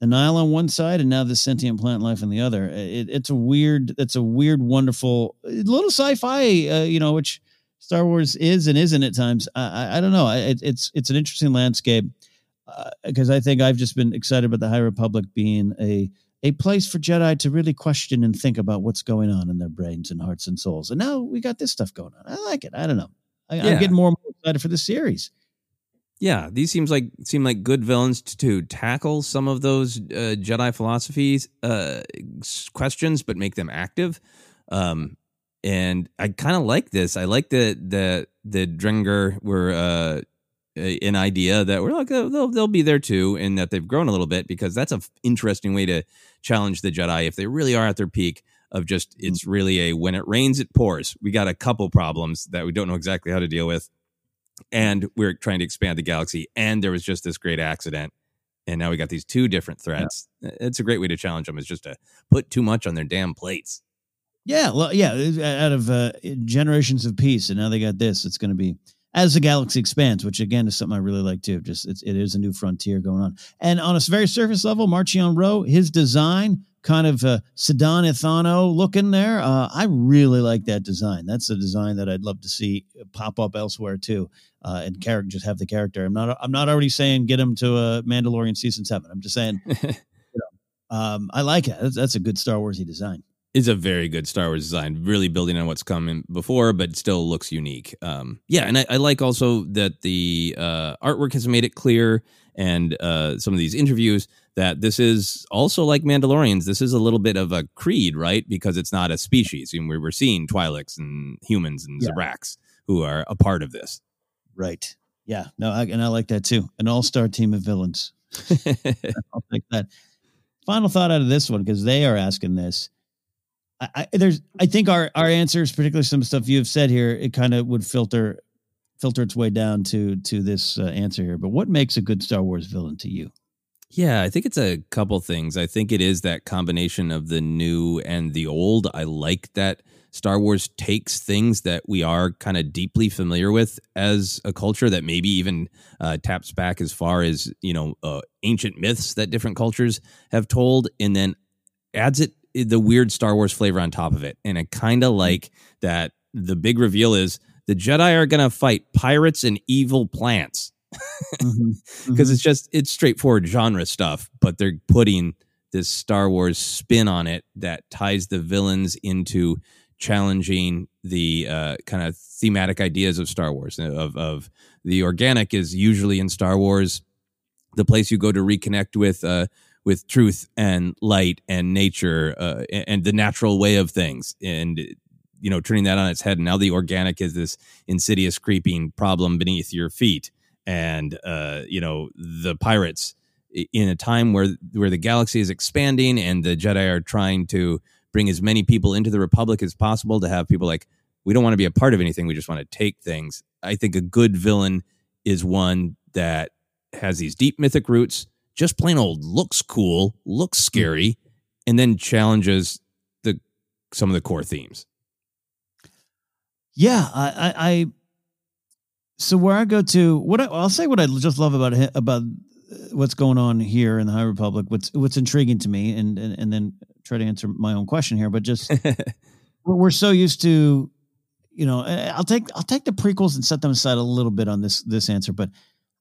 the Nile on one side and now the sentient plant life on the other. It, it's a weird, it's a weird, wonderful little sci-fi, uh, you know, which Star Wars is and isn't at times. I, I, I don't know. It, it's, it's an interesting landscape. Because uh, I think I've just been excited about the High Republic being a a place for Jedi to really question and think about what's going on in their brains and hearts and souls. And now we got this stuff going on. I like it. I don't know. I, yeah. I'm getting more and more excited for this series. Yeah, these seems like seem like good villains to, to tackle some of those uh, Jedi philosophies uh, questions, but make them active. Um, and I kind of like this. I like the the the Drengir were. Uh, an idea that we're like, oh, they'll, they'll be there too. And that they've grown a little bit, because that's an f- interesting way to challenge the Jedi. If they really are at their peak of just, it's really a, when it rains, it pours. We got a couple problems that we don't know exactly how to deal with. And we're trying to expand the galaxy. And there was just this great accident. And now we got these two different threats. Yeah. It's a great way to challenge them, is just to put too much on their damn plates. Yeah. Well, yeah. Out of uh, generations of peace. And now they got this, it's going to be, as the galaxy expands, which again is something I really like too. Just it's, it is a new frontier going on. And on a very surface level, Marchion Ro, his design, kind of uh, Sedan Ithano looking there. Uh, I really like that design. That's a design that I'd love to see pop up elsewhere too. Uh, and character, just have the character. I'm not. I'm not already saying get him to a Mandalorian season seven. I'm just saying, you know, um, I like it. That's, that's a good Star Wars-y design. It's a very good Star Wars design, really building on what's come before, but still looks unique. Um, yeah, and I, I like also that the uh, artwork has made it clear, and uh, some of these interviews, that this is also like Mandalorians. This is a little bit of a creed, right? Because it's not a species. I mean, we were seeing Twi'leks and humans and yeah. Zaraks who are a part of this. Right. Yeah. No, I, and I like that too. An all-star team of villains. I'll take that. Final thought out of this one, because they are asking this. I, there's, I think our, our answers, particularly some stuff you've said here, it kind of would filter filter its way down to to this uh, answer here. But what makes a good Star Wars villain to you? Yeah, I think it's a couple things. I think it is that combination of the new and the old. I like that Star Wars takes things that we are kind of deeply familiar with as a culture, that maybe even uh, taps back as far as, you know, uh, ancient myths that different cultures have told, and then adds it the weird Star Wars flavor on top of it. And I kind of like that the big reveal is the Jedi are going to fight pirates and evil plants, because mm-hmm. mm-hmm. it's just, it's straightforward genre stuff, but they're putting this Star Wars spin on it that ties the villains into challenging the uh, kind of thematic ideas of Star Wars, of, of the organic is usually in Star Wars, the place you go to reconnect with, uh, with truth and light and nature uh, and the natural way of things, and, you know, turning that on its head. And now the organic is this insidious creeping problem beneath your feet. And, uh, you know, the pirates in a time where, where the galaxy is expanding and the Jedi are trying to bring as many people into the Republic as possible, to have people like, we don't want to be a part of anything. We just want to take things. I think a good villain is one that has these deep mythic roots, just plain old looks cool, looks scary, and then challenges the some of the core themes. Yeah, I, I, I so where I go to what I, I'll say what I just love about about what's going on here in the High Republic. What's what's intriguing to me, and and, and then try to answer my own question here. But just we're, we're so used to, you know, I'll take I'll take the prequels and set them aside a little bit on this this answer, but.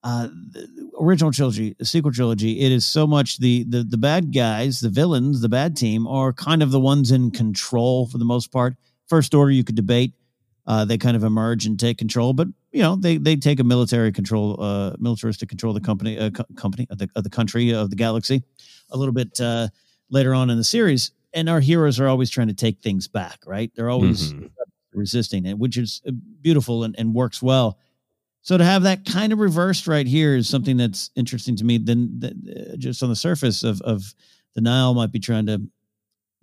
uh, the original trilogy, the sequel trilogy, it is so much the, the the bad guys, the villains, the bad team are kind of the ones in control for the most part. First Order, you could debate. Uh, they kind of emerge and take control, but you know they, they take a military control, uh, militaristic control of the company, uh, co- company of the of the country of the galaxy. A little bit uh, later on in the series, and our heroes are always trying to take things back, right? They're always mm-hmm. resisting, and which is beautiful and, and works well. So to have that kind of reversed right here is something that's interesting to me. Then uh, just on the surface of, of the Nile might be trying to,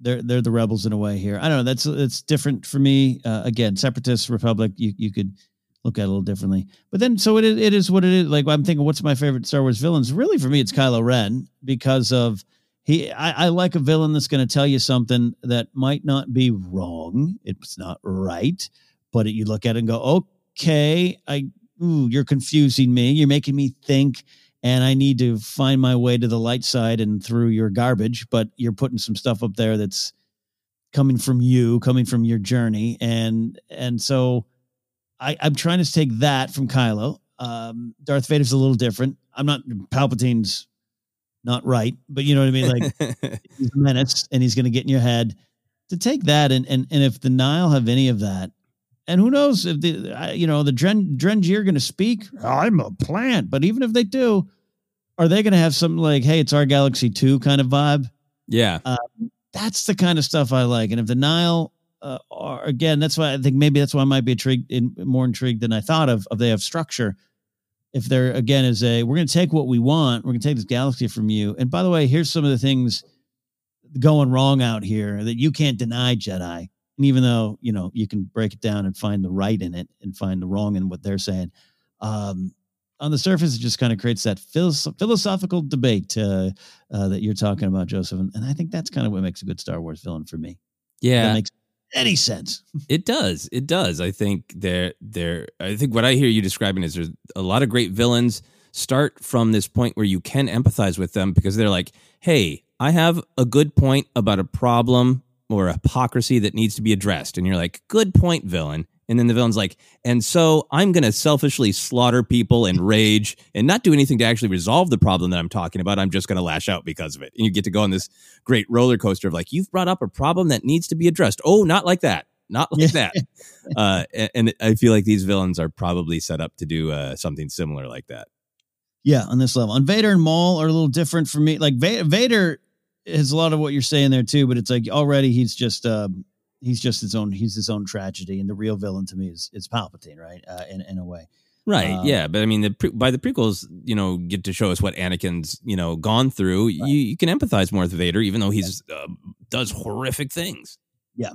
they're, they're the rebels in a way here. I don't know. That's, it's different for me. Uh, again, Separatist Republic, you, you could look at it a little differently, but then, so it is, it is what it is. Like I'm thinking, what's my favorite Star Wars villains? Really for me, it's Kylo Ren because of he, I, I like a villain that's going to tell you something that might not be wrong. It's not right, but it, you look at it and go, okay, I, ooh, you're confusing me. You're making me think, and I need to find my way to the light side and through your garbage, but you're putting some stuff up there that's coming from you, coming from your journey. And, and so I, I'm trying to take that from Kylo. Um, Darth Vader's a little different. I'm not Palpatine's not right, but you know what I mean? Like he's a menace and he's going to get in your head to take that. And, and, and if the Nile have any of that, and who knows if the, you know, the Dren, Drengir going to speak, I'm a plant, but even if they do, are they going to have something like, hey, it's our galaxy too kind of vibe? Yeah. Uh, that's the kind of stuff I like. And if the Nile uh, are, again, that's why I think maybe that's why I might be intrigued in, more intrigued than I thought of, of they have structure. If there again is a, we're going to take what we want. We're going to take this galaxy from you. And by the way, here's some of the things going wrong out here that you can't deny, Jedi. And even though, you know, you can break it down and find the right in it and find the wrong in what they're saying. Um, on the surface, it just kind of creates that philosoph- philosophical debate uh, uh, that you're talking about, Joseph. And, and I think that's kind of what makes a good Star Wars villain for me. Yeah. If that makes any sense. It does. It does. I think there, there, I think what I hear you describing is there's a lot of great villains start from this point where you can empathize with them because they're like, hey, I have a good point about a problem or hypocrisy that needs to be addressed. And you're like, good point, villain. And then the villain's like, and so I'm going to selfishly slaughter people and rage and not do anything to actually resolve the problem that I'm talking about. I'm just going to lash out because of it. And you get to go on this great roller coaster of like, you've brought up a problem that needs to be addressed. Oh, not like that. Not like that. Uh, and, and I feel like these villains are probably set up to do uh, something similar like that. Yeah, on this level. And Vader and Maul are a little different for me. Like Va- Vader... It's a lot of what you're saying there too, but it's like already he's just um, he's just his own he's his own tragedy, and the real villain to me is is Palpatine, right? Uh, in in a way, right? Um, yeah, but I mean, the pre- by the prequels, you know, get to show us what Anakin's you know gone through. Right. You you can empathize more with Vader, even though he's yeah. uh, does horrific things. Yeah,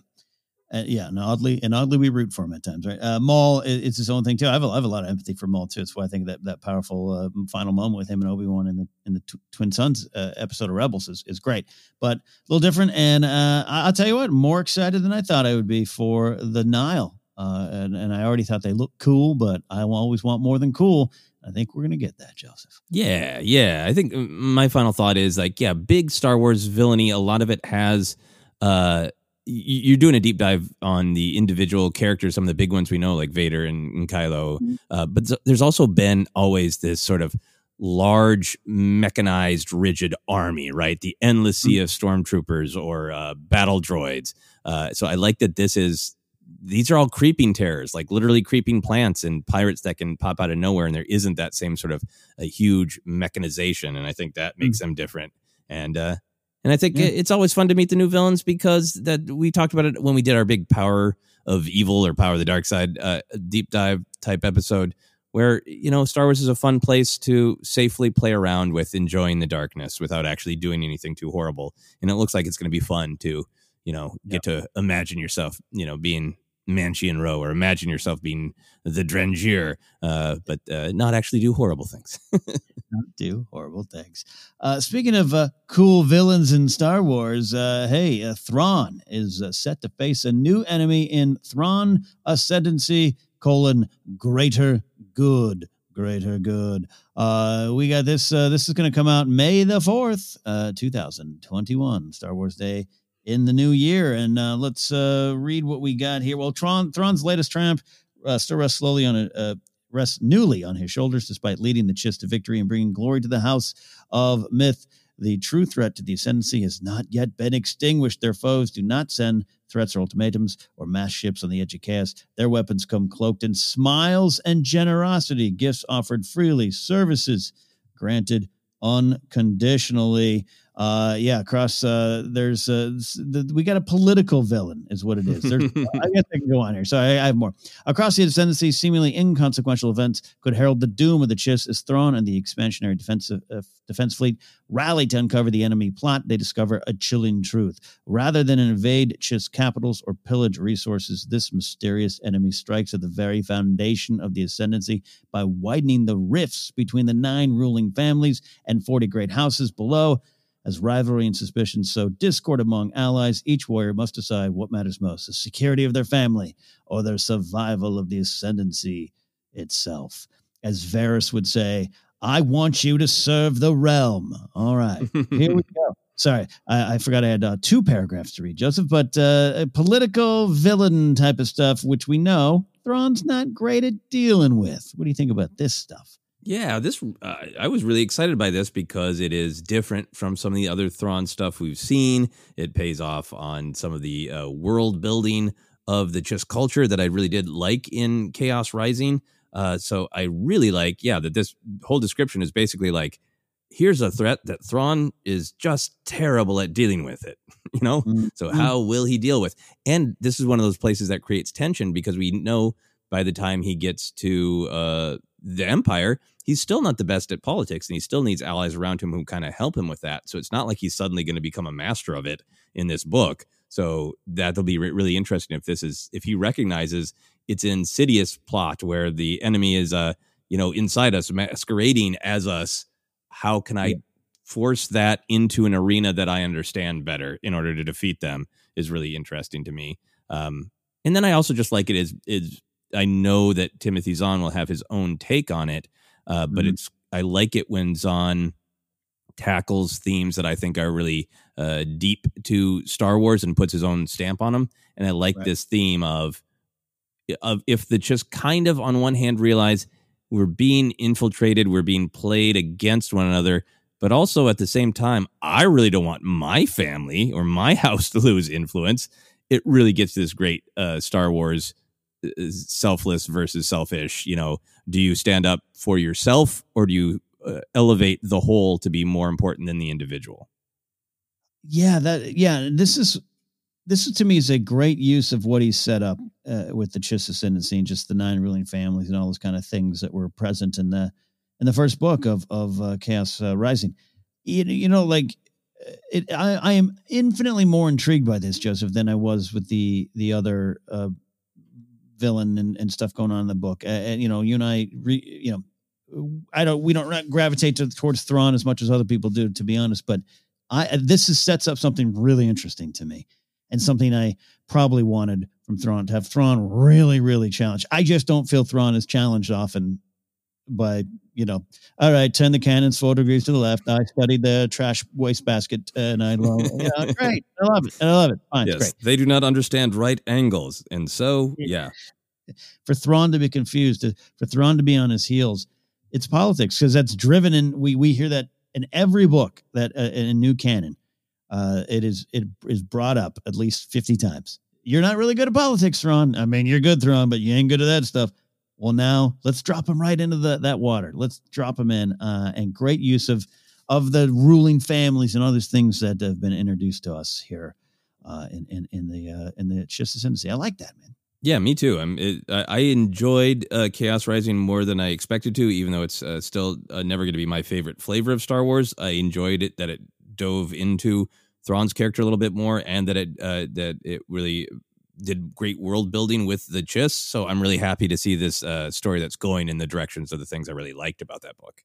uh, yeah, and oddly and oddly we root for him at times, right? Uh, Maul, it's his own thing too. I have a, I have a lot of empathy for Maul too. It's why I think that that powerful uh, final moment with him and Obi-Wan and the. in the tw- Twin Sons uh, episode of Rebels is, is great, but a little different. And uh, I- I'll tell you what, more excited than I thought I would be for the Nile. Uh, and, and I already thought they looked cool, but I always want more than cool. I think we're going to get that, Joseph. Yeah, yeah. I think my final thought is like, yeah, big Star Wars villainy. A lot of it has, uh, you're doing a deep dive on the individual characters, some of the big ones we know, like Vader and, and Kylo. Mm-hmm. Uh, but there's also been always this sort of large mechanized rigid army, right? The endless sea of stormtroopers or uh, battle droids. Uh, so I like that this is, these are all creeping terrors, like literally creeping plants and pirates that can pop out of nowhere. And there isn't that same sort of a huge mechanization. And I think that makes mm-hmm. them different. And, uh, and I think yeah. it's always fun to meet the new villains because that we talked about it when we did our big Power of Evil or Power of the Dark Side, uh, deep dive type episode, where, you know, Star Wars is a fun place to safely play around with enjoying the darkness without actually doing anything too horrible. And it looks like it's going to be fun to, you know, get yep. to imagine yourself, you know, being Marchion Ro or imagine yourself being the Drengir, uh, but uh, not actually do horrible things. Not do horrible things. Uh, speaking of uh, cool villains in Star Wars, uh, hey, uh, Thrawn is uh, set to face a new enemy in Thrawn Ascendancy, colon, Greater Good, Greater Good. Uh, we got this. Uh, this is going to come out May the fourth, uh, two thousand twenty-one, Star Wars Day in the new year. And uh, let's uh, read what we got here. Well, Thrawn, Thrawn's latest triumph, uh, still rests slowly on a, a rests newly on his shoulders, despite leading the Chiss to victory and bringing glory to the House of Myth. The true threat to the Ascendancy has not yet been extinguished. Their foes do not send threats or ultimatums or mass ships on the edge of chaos. Their weapons come cloaked in smiles and generosity, gifts offered freely, services granted unconditionally. Uh, yeah, across uh, there's uh, the, we got a political villain is what it is. There's, I guess I can go on here. Sorry, I, I have more. Across the Ascendancy, seemingly inconsequential events could herald the doom of the Chiss as Thrawn and the expansionary defensive uh, defense fleet rally to uncover the enemy plot. They discover a chilling truth: rather than invade Chiss capitals or pillage resources, this mysterious enemy strikes at the very foundation of the Ascendancy by widening the rifts between the nine ruling families and forty great houses below. As rivalry and suspicion sow discord among allies, each warrior must decide what matters most, the security of their family or their survival of the Ascendancy itself. As Varys would say, I want you to serve the realm. All right, here we go. Sorry, I, I forgot I had uh, two paragraphs to read, Joseph, but uh, a political villain type of stuff, which we know Thrawn's not great at dealing with. What do you think about this stuff? Yeah, this uh, I was really excited by this because it is different from some of the other Thrawn stuff we've seen. It pays off on some of the uh, world building of the Chiss culture that I really did like in Chaos Rising. Uh, so I really like, yeah, that this whole description is basically like, here's a threat that Thrawn is just terrible at dealing with it, you know? Mm-hmm. So how will he deal with? And this is one of those places that creates tension because we know by the time he gets to uh, the Empire, he's still not the best at politics, and he still needs allies around him who kind of help him with that. So it's not like he's suddenly going to become a master of it in this book. So that'll be re- really interesting if this is if he recognizes it's an insidious plot where the enemy is, uh, you know, inside us, masquerading as us. How can I yeah. force that into an arena that I understand better in order to defeat them is really interesting to me. Um, and then I also just like it is is. I know that Timothy Zahn will have his own take on it, uh, but mm-hmm. it's I like it when Zahn tackles themes that I think are really uh, deep to Star Wars and puts his own stamp on them. And I like right. this theme of of if the Chiss kind of on one hand realize we're being infiltrated, we're being played against one another, but also at the same time, I really don't want my family or my house to lose influence. It really gets this great uh, Star Wars selfless versus selfish, you know, do you stand up for yourself or do you uh, elevate the whole to be more important than the individual? Yeah, that, yeah, this is, this is to me is a great use of what he set up uh, with the Chiss Ascendancy and just the nine ruling families and all those kind of things that were present in the, in the first book of, of uh, Chaos uh, Rising. You, you know, like, it, I, I am infinitely more intrigued by this, Joseph, than I was with the, the other, uh, villain and, and stuff going on in the book. Uh, and, you know, you and I, re, you know, I don't, we don't gravitate to, towards Thrawn as much as other people do, to be honest, but I, this is sets up something really interesting to me and something I probably wanted from Thrawn, to have Thrawn really, really challenged. I just don't feel Thrawn is challenged often by, you know, all right, turn the cannons four degrees to the left. I studied the trash wastebasket and I love it. You know, great. I love it. I love it. Fine. Yes, great. They do not understand right angles. And so, yeah. For Thrawn to be confused, for Thrawn to be on his heels, it's politics because that's driven in. We, we hear that in every book that uh, in new canon, uh, it is, it is brought up at least fifty times. You're not really good at politics, Thrawn. I mean, you're good, Thrawn, but you ain't good at that stuff. Well, now let's drop him right into the, that water. Let's drop him in. Uh, and great use of, of the ruling families and other things that have been introduced to us here uh, in, in, in the, uh, in the Chiss Ascendancy. I like that, man. Yeah, me too. I'm, it, I enjoyed uh, Chaos Rising more than I expected to, even though it's uh, still uh, never going to be my favorite flavor of Star Wars. I enjoyed it that it dove into Thrawn's character a little bit more and that it, uh, that it really did great world building with the Chiss. So I'm really happy to see this uh, story that's going in the directions of the things I really liked about that book.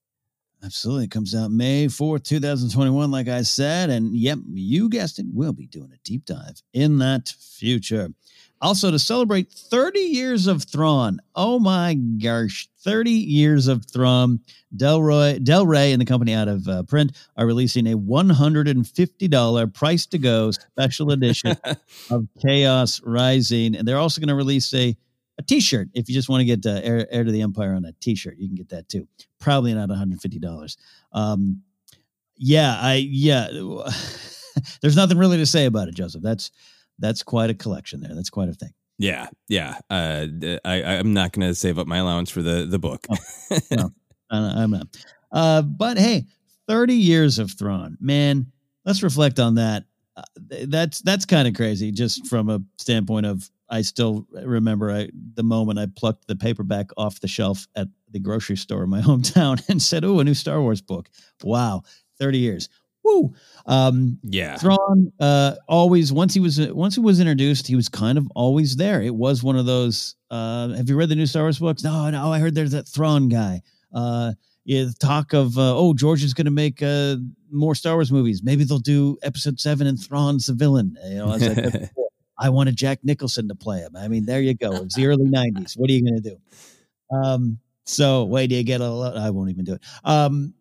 Absolutely. It comes out May fourth, twenty twenty-one, like I said. And yep, you guessed it, we'll be doing a deep dive in that future. Also, to celebrate thirty years of Thrawn. Oh my gosh, thirty years of Thrawn. Del Roy, Del Rey and the company out of uh, print are releasing a one hundred fifty dollars price to go special edition of Chaos Rising. And they're also going to release a a T-shirt. If you just want to get uh, heir, heir to the Empire on a T-shirt, you can get that too. Probably not one hundred fifty dollars. Um, yeah, I yeah. There's nothing really to say about it, Joseph. That's that's quite a collection there. That's quite a thing. Yeah, yeah. Uh, I, I'm not going to save up my allowance for the the book. Oh, no, I'm not. Uh, but hey, thirty years of Thrawn, man. Let's reflect on that. Uh, that's that's kind of crazy, just from a standpoint of I still remember I, the moment I plucked the paperback off the shelf at the grocery store in my hometown and said, "Oh, a new Star Wars book! Wow, thirty years." Woo. Um, yeah. Thrawn, uh, always, once he was, once he was introduced, he was kind of always there. It was one of those, uh, have you read the new Star Wars books? No, no, I heard there's that Thrawn guy, uh, yeah, talk of, uh, oh, George is going to make, uh, more Star Wars movies. Maybe they'll do episode seven and Thrawn's the villain. You know, I was like, I wanted Jack Nicholson to play him. I mean, there you go. It was the early nineties. What are you going to do? Um, so wait, do you get a lot? I won't even do it. Um,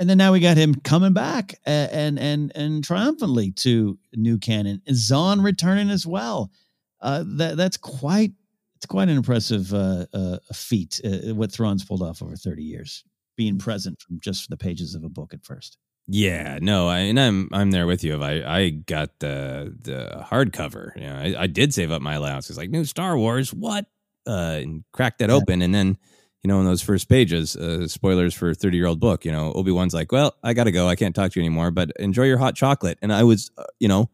And then now we got him coming back and and and triumphantly to new canon. Zahn returning as well. Uh, that that's quite it's quite an impressive uh, uh, feat. Uh, what Thrawn's pulled off over thirty years, being present from just the pages of a book at first. Yeah, no, I, and I'm I'm there with you. I I got the the hardcover. You know, I, I did save up my allowance. It's like new Star Wars. What? Uh, and cracked that yeah. open, and then. You know, in those first pages, uh, spoilers for a thirty-year-old book, you know, Obi-Wan's like, well, I got to go. I can't talk to you anymore, but enjoy your hot chocolate. And I was, uh, you know,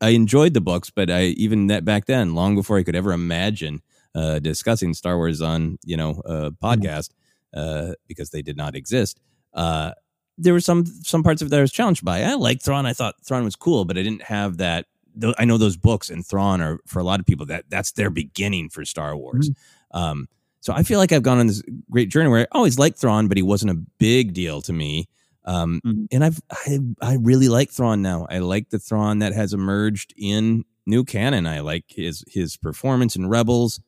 I enjoyed the books, but I even that back then, long before I could ever imagine uh, discussing Star Wars on, you know, a podcast uh, because they did not exist. Uh, there were some some parts of it that I was challenged by. I liked Thrawn. I thought Thrawn was cool, but I didn't have that. I know those books and Thrawn are for a lot of people that that's their beginning for Star Wars. Mm-hmm. Um So I feel like I've gone on this great journey where I always liked Thrawn, but he wasn't a big deal to me. Um, mm-hmm. And I've I, I really like Thrawn now. I like the Thrawn that has emerged in new canon. I like his his performance in Rebels.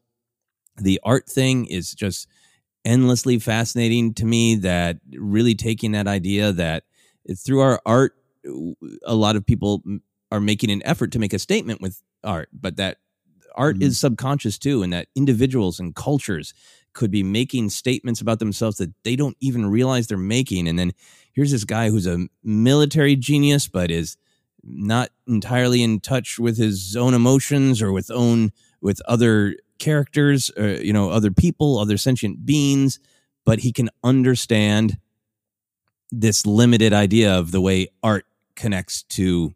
The art thing is just endlessly fascinating to me. That really taking that idea that through our art, a lot of people are making an effort to make a statement with art, but that. Art mm-hmm. is subconscious, too, and that individuals and cultures could be making statements about themselves that they don't even realize they're making. And then here's this guy who's a military genius, but is not entirely in touch with his own emotions or with own with other characters, or, you know, other people, other sentient beings. But he can understand this limited idea of the way art connects to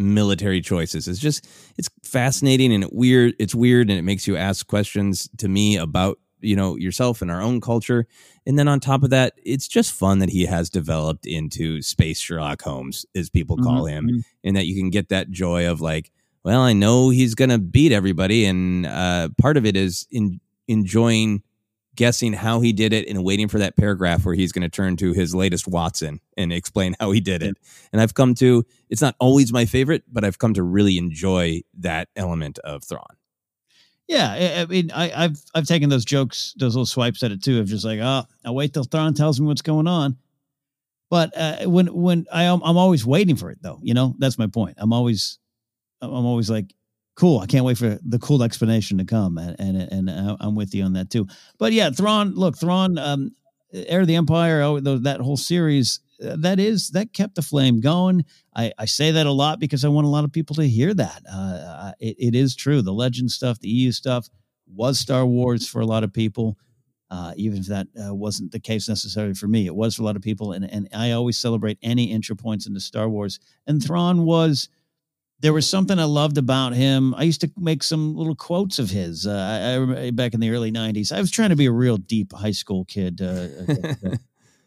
military choices. It's just, it's fascinating and it weird. It's weird. And it makes you ask questions to me about, you know, yourself and our own culture. And then on top of that, it's just fun that he has developed into space Sherlock Holmes, as people call mm-hmm. him. And that you can get that joy of like, well, I know he's going to beat everybody. And uh, part of it is in enjoying guessing how he did it and waiting for that paragraph where he's going to turn to his latest Watson and explain how he did it. And I've come to, it's not always my favorite, but I've come to really enjoy that element of Thrawn. Yeah. I mean, I, I've, I've taken those jokes, those little swipes at it too, of just like, oh, I'll wait till Thrawn tells me what's going on. But uh, when, when I, I'm always waiting for it though, you know, that's my point. I'm always, I'm always like, cool. I can't wait for the cool explanation to come. And, and, and I'm with you on that too, but yeah, Thrawn, look, Thrawn, um, Heir of the Empire, oh, that whole series uh, that is, that kept the flame going. I, I say that a lot because I want a lot of people to hear that. Uh, it, it is true. The legend stuff, the E U stuff was Star Wars for a lot of people. Uh, even if that uh, wasn't the case necessarily for me, it was for a lot of people. And, and I always celebrate any entry points into Star Wars, and Thrawn was, there was something I loved about him. I used to make some little quotes of his uh, I, I, back in the early nineties. I was trying to be a real deep high school kid. Uh,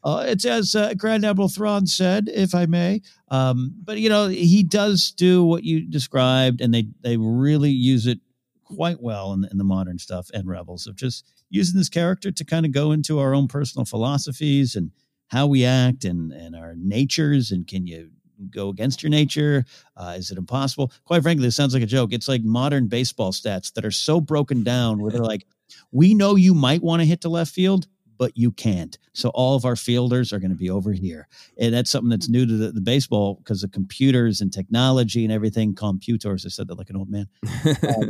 uh, it's as uh, Grand Admiral Thrawn said, if I may. Um, but, you know, he does do what you described, and they, they really use it quite well in, in the modern stuff and Rebels of just using this character to kind of go into our own personal philosophies and how we act and, and our natures and can you go against your nature? Uh, is it impossible? Quite frankly, this sounds like a joke. It's like modern baseball stats that are so broken down where they're like, we know you might want to hit to left field, but you can't. So all of our fielders are going to be over here. And that's something that's new to the, the baseball because of computers and technology and everything. Computers. I said that like an old man. Um,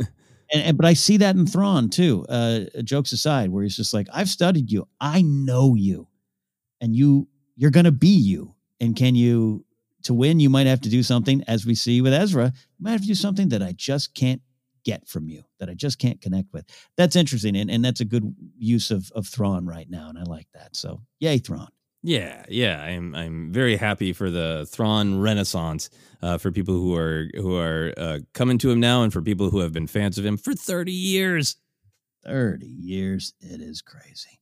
And, and but I see that in Thrawn too. Uh, jokes aside, where he's just like, I've studied you, I know you, and you you're gonna be you. And can you to win? You might have to do something, as we see with Ezra. You might have to do something that I just can't get from you, that I just can't connect with. That's interesting, and and that's a good use of of Thrawn right now, and I like that. So yay, Thrawn. Yeah, yeah, I'm I'm very happy for the Thrawn Renaissance, uh, for people who are who are uh, coming to him now, and for people who have been fans of him for thirty years. thirty years, it is crazy.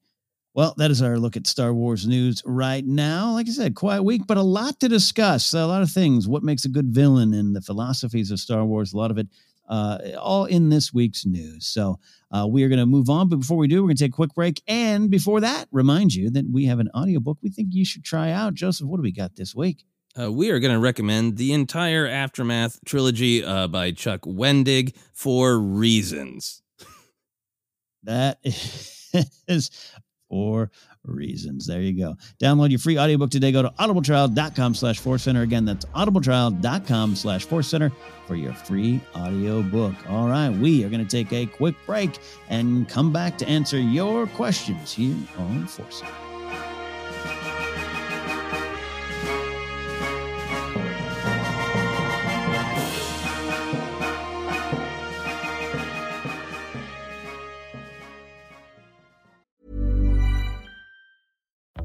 Well, that is our look at Star Wars news right now. Like I said, quiet week, but a lot to discuss. A lot of things. What makes a good villain, and the philosophies of Star Wars. A lot of it. Uh, all in this week's news. So uh, we are going to move on. But before we do, we're going to take a quick break. And before that, remind you that we have an audiobook we think you should try out. Joseph, what do we got this week? Uh, we are going to recommend the entire Aftermath trilogy uh, by Chuck Wendig for reasons. That is for reasons. There you go. Download your free audiobook today. Go to audibletrial.com slash force center. Again, that's audibletrial.com slash force center for your free audiobook. All right, we are going to take a quick break and come back to answer your questions here on Force Center.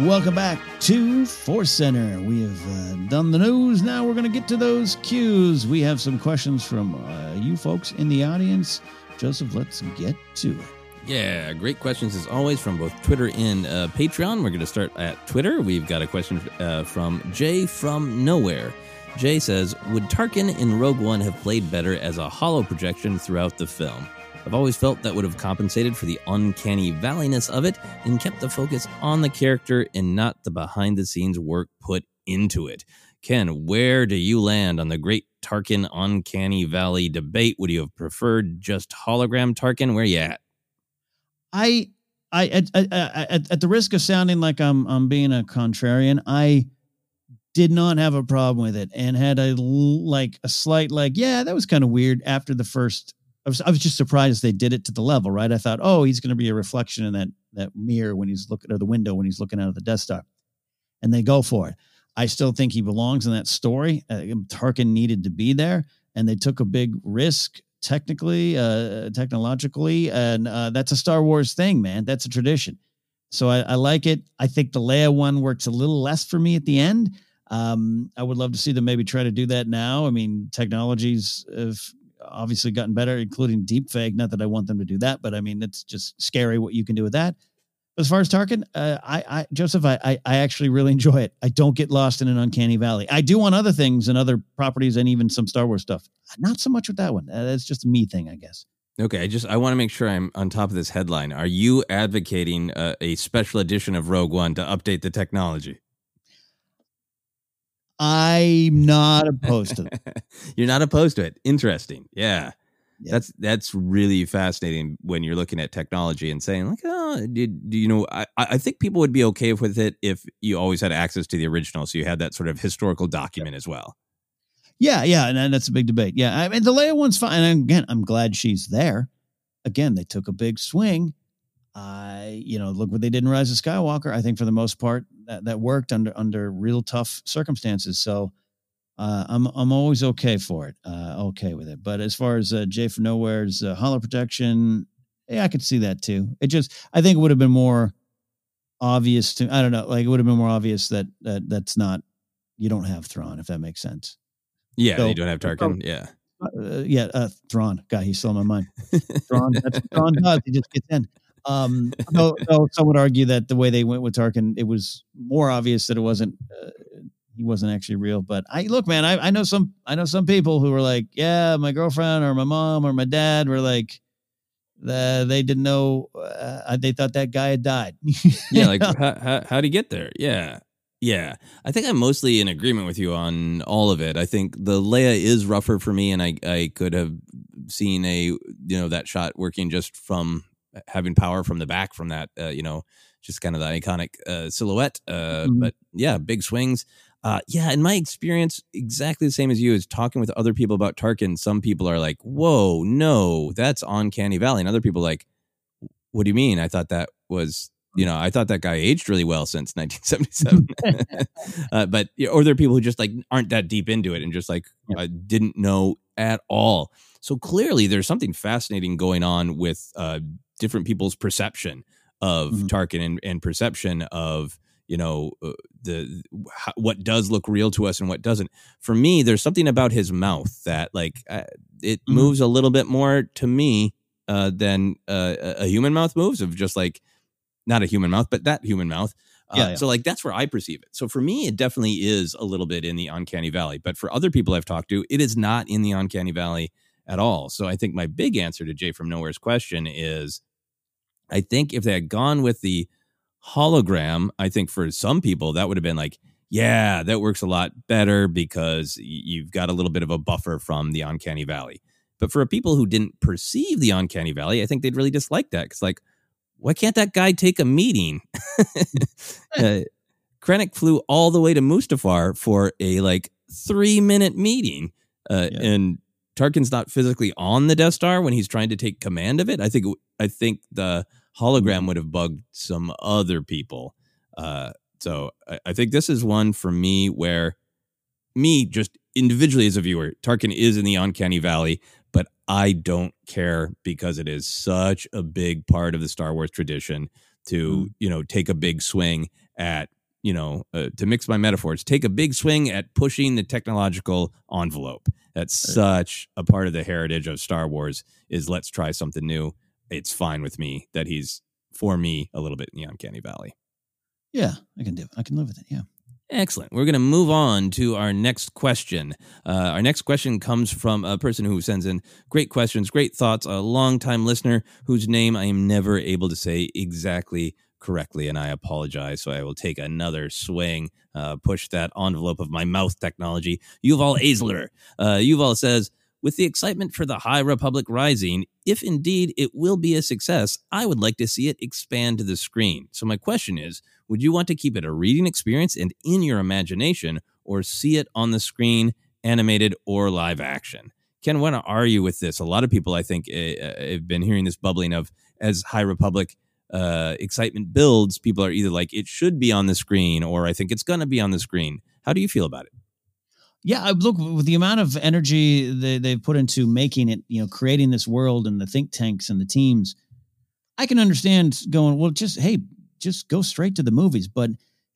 Welcome back to Force Center. We have uh, done the news. Now we're going to get to those cues. We have some questions from uh, you folks in the audience. Joseph, let's get to it. Yeah, great questions as always from both Twitter and uh, Patreon. We're going to start at Twitter. We've got a question uh, from Jay from Nowhere. Jay says, would Tarkin in Rogue One have played better as a hollow projection throughout the film? I've always felt that would have compensated for the uncanny valleyness of it and kept the focus on the character and not the behind-the-scenes work put into it. Ken, where do you land on the great Tarkin uncanny valley debate? Would you have preferred just hologram Tarkin? Where you at? I, I, at, at, at the risk of sounding like I'm, I'm being a contrarian, I did not have a problem with it and had a like a slight like, yeah, that was kind of weird after the first. I was, I was just surprised they did it to the level, right? I thought, oh, he's going to be a reflection in that that mirror when he's looking or the window when he's looking out of the Death Star, and they go for it. I still think he belongs in that story. Uh, Tarkin needed to be there, and they took a big risk technically, uh, technologically, and uh, that's a Star Wars thing, man. That's a tradition. So I, I like it. I think the Leia one works a little less for me at the end. Um, I would love to see them maybe try to do that now. I mean, technologies have obviously gotten better, including deepfake. Not that I want them to do that, but I mean, it's just scary what you can do with that. As far as Tarkin, uh, I, I, Joseph, I, I, I actually really enjoy it. I don't get lost in an uncanny valley. I do on other things and other properties and even some Star Wars stuff. Not so much with that one. Uh, that's just a me thing, I guess. Okay, I just I want to make sure I'm on top of this headline. Are you advocating uh, a special edition of Rogue One to update the technology? I'm not opposed to that. You're not opposed to it. Interesting. Yeah. Yep. That's that's really fascinating when you're looking at technology and saying like, oh, did, do you know, I, I think people would be okay with it if you always had access to the original. So you had that sort of historical document as well. Yeah, yeah. And that's a big debate. Yeah. I mean, the Leia one's fine. And again, I'm glad she's there. Again, they took a big swing. I, uh, you know, look what they did in Rise of Skywalker. I think for the most part that, that worked under under real tough circumstances. So Uh, I'm I'm always okay for it, uh, okay with it. But as far as uh, Jay from Nowhere's uh, hollow projection, yeah, I could see that too. It just I think it would have been more obvious to I don't know, like it would have been more obvious that, that that's not you don't have Thrawn, if that makes sense. Yeah, so, you don't have Tarkin. Oh, yeah, uh, yeah, uh, Thrawn. God, he's still in my mind. Thrawn, that's what Thrawn does. He just gets in. Um, so, so some would argue that the way they went with Tarkin, it was more obvious that it wasn't. Uh, He wasn't actually real, but I look, man, I, I know some, I know some people who were like, yeah, my girlfriend or my mom or my dad were like, the, they didn't know. Uh, they thought that guy had died. Yeah. Like how, how, how'd he get there? Yeah. Yeah. I think I'm mostly in agreement with you on all of it. I think the Leia is rougher for me. And I, I could have seen a, you know, that shot working just from having power from the back from that, uh, you know, just kind of the iconic uh, silhouette. Uh, mm-hmm. But yeah, big swings. Uh, yeah, in my experience, exactly the same as you is talking with other people about Tarkin. Some people are like, whoa, no, that's uncanny valley. And other people are like, what do you mean? I thought that was, you know, I thought that guy aged really well since nineteen seventy-seven. uh, but or there are people who just like aren't that deep into it and just like yeah. uh, didn't know at all. So clearly there's something fascinating going on with uh, different people's perception of mm-hmm. Tarkin and, and perception of, you know, uh, the what does look real to us and what doesn't. For me, there's something about his mouth that like uh, it mm-hmm. moves a little bit more to me uh, than uh, a human mouth moves of just like not a human mouth, but that human mouth Yeah, uh, yeah. So like that's where I perceive it. So for me, it definitely is a little bit in the uncanny valley. But for other people I've talked to, it is not in the uncanny valley at all. So I think my big answer to Jay from Nowhere's question is, I think if they had gone with the hologram, I think for some people that would have been like, yeah, that works a lot better because you've got a little bit of a buffer from the uncanny valley. But for people who didn't perceive the uncanny valley, I think they'd really dislike that. Because like, why can't that guy take a meeting? uh, Krennic flew all the way to Mustafar for a like three minute meeting. Uh, yeah. And Tarkin's not physically on the Death Star when he's trying to take command of it. I think I think the hologram would have bugged some other people. Uh, so I, I think this is one for me where me just individually as a viewer, Tarkin is in the uncanny valley, but I don't care because it is such a big part of the Star Wars tradition to, mm. you know, take a big swing at, you know, uh, to mix my metaphors, take a big swing at pushing the technological envelope. That's right. Such a part of the heritage of Star Wars is let's try something new. It's fine with me that he's, for me, a little bit in the uncanny valley. Yeah, I can do it. I can live with it. Yeah. Excellent. We're going to move on to our next question. Uh, our next question comes from a person who sends in great questions, great thoughts, a longtime listener whose name I am never able to say exactly correctly, and I apologize, so I will take another swing, uh, push that envelope of my mouth technology. Yuval Aisler. Uh, Yuval says, with the excitement for the High Republic Rising, if indeed it will be a success, I would like to see it expand to the screen. So my question is, would you want to keep it a reading experience and in your imagination, or see it on the screen, animated or live action? Ken, where are you with this? A lot of people, I think, uh, have been hearing this bubbling of, as High Republic uh, excitement builds, people are either like, it should be on the screen, or I think it's going to be on the screen. How do you feel about it? Yeah, look, with the amount of energy they, they've put into making it, you know, creating this world and the think tanks and the teams, I can understand going, well, just, hey, just go straight to the movies. But,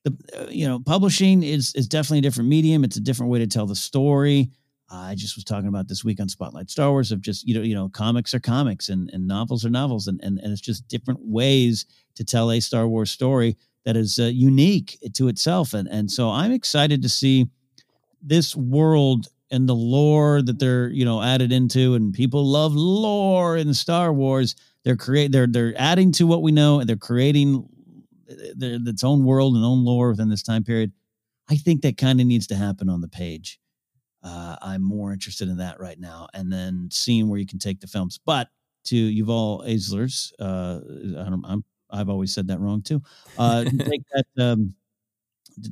the uh, you know, publishing is is definitely a different medium. It's a different way to tell the story. I just was talking about this week on Spotlight Star Wars of just, you know, you know, comics are comics and, and novels are novels. And, and, and it's just different ways to tell a Star Wars story that is uh, unique to itself. And, and so I'm excited to see this world and the lore that they're, you know, added into, and people love lore in Star Wars. They're create, they're, they're adding to what we know, and they're creating their, its own world and own lore within this time period. I think that kind of needs to happen on the page. Uh, I'm more interested in that right now. And then seeing where you can take the films, but to Yuval Aisler's, uh, I don't, I'm, I've always said that wrong too. Uh, take that, um,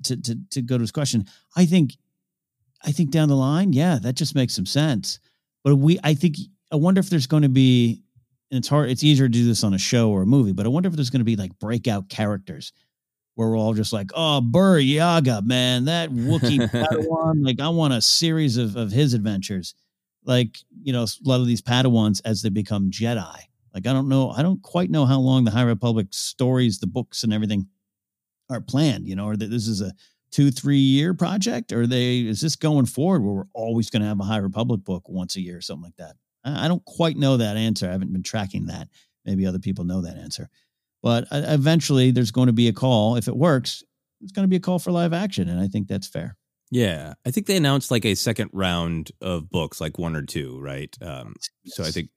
to, to, to go to his question. I think, I think down the line, yeah, that just makes some sense. But we, I think, I wonder if there's going to be, and it's hard, it's easier to do this on a show or a movie, but I wonder if there's going to be like breakout characters where we're all just like, oh, Bur Yaga, man, that Wookiee Padawan, like I want a series of, of his adventures. Like, you know, a lot of these Padawans as they become Jedi. Like, I don't know, I don't quite know how long the High Republic stories, the books and everything are planned, you know, or that this is a two, three year project, or they, is this going forward where we're always going to have a High Republic book once a year or something like that? I don't quite know that answer. I haven't been tracking that. Maybe other people know that answer, but eventually there's going to be a call. If it works, it's going to be a call for live action. And I think that's fair. Yeah. I think they announced like a second round of books, like one or two. Right. Um, yes. So I think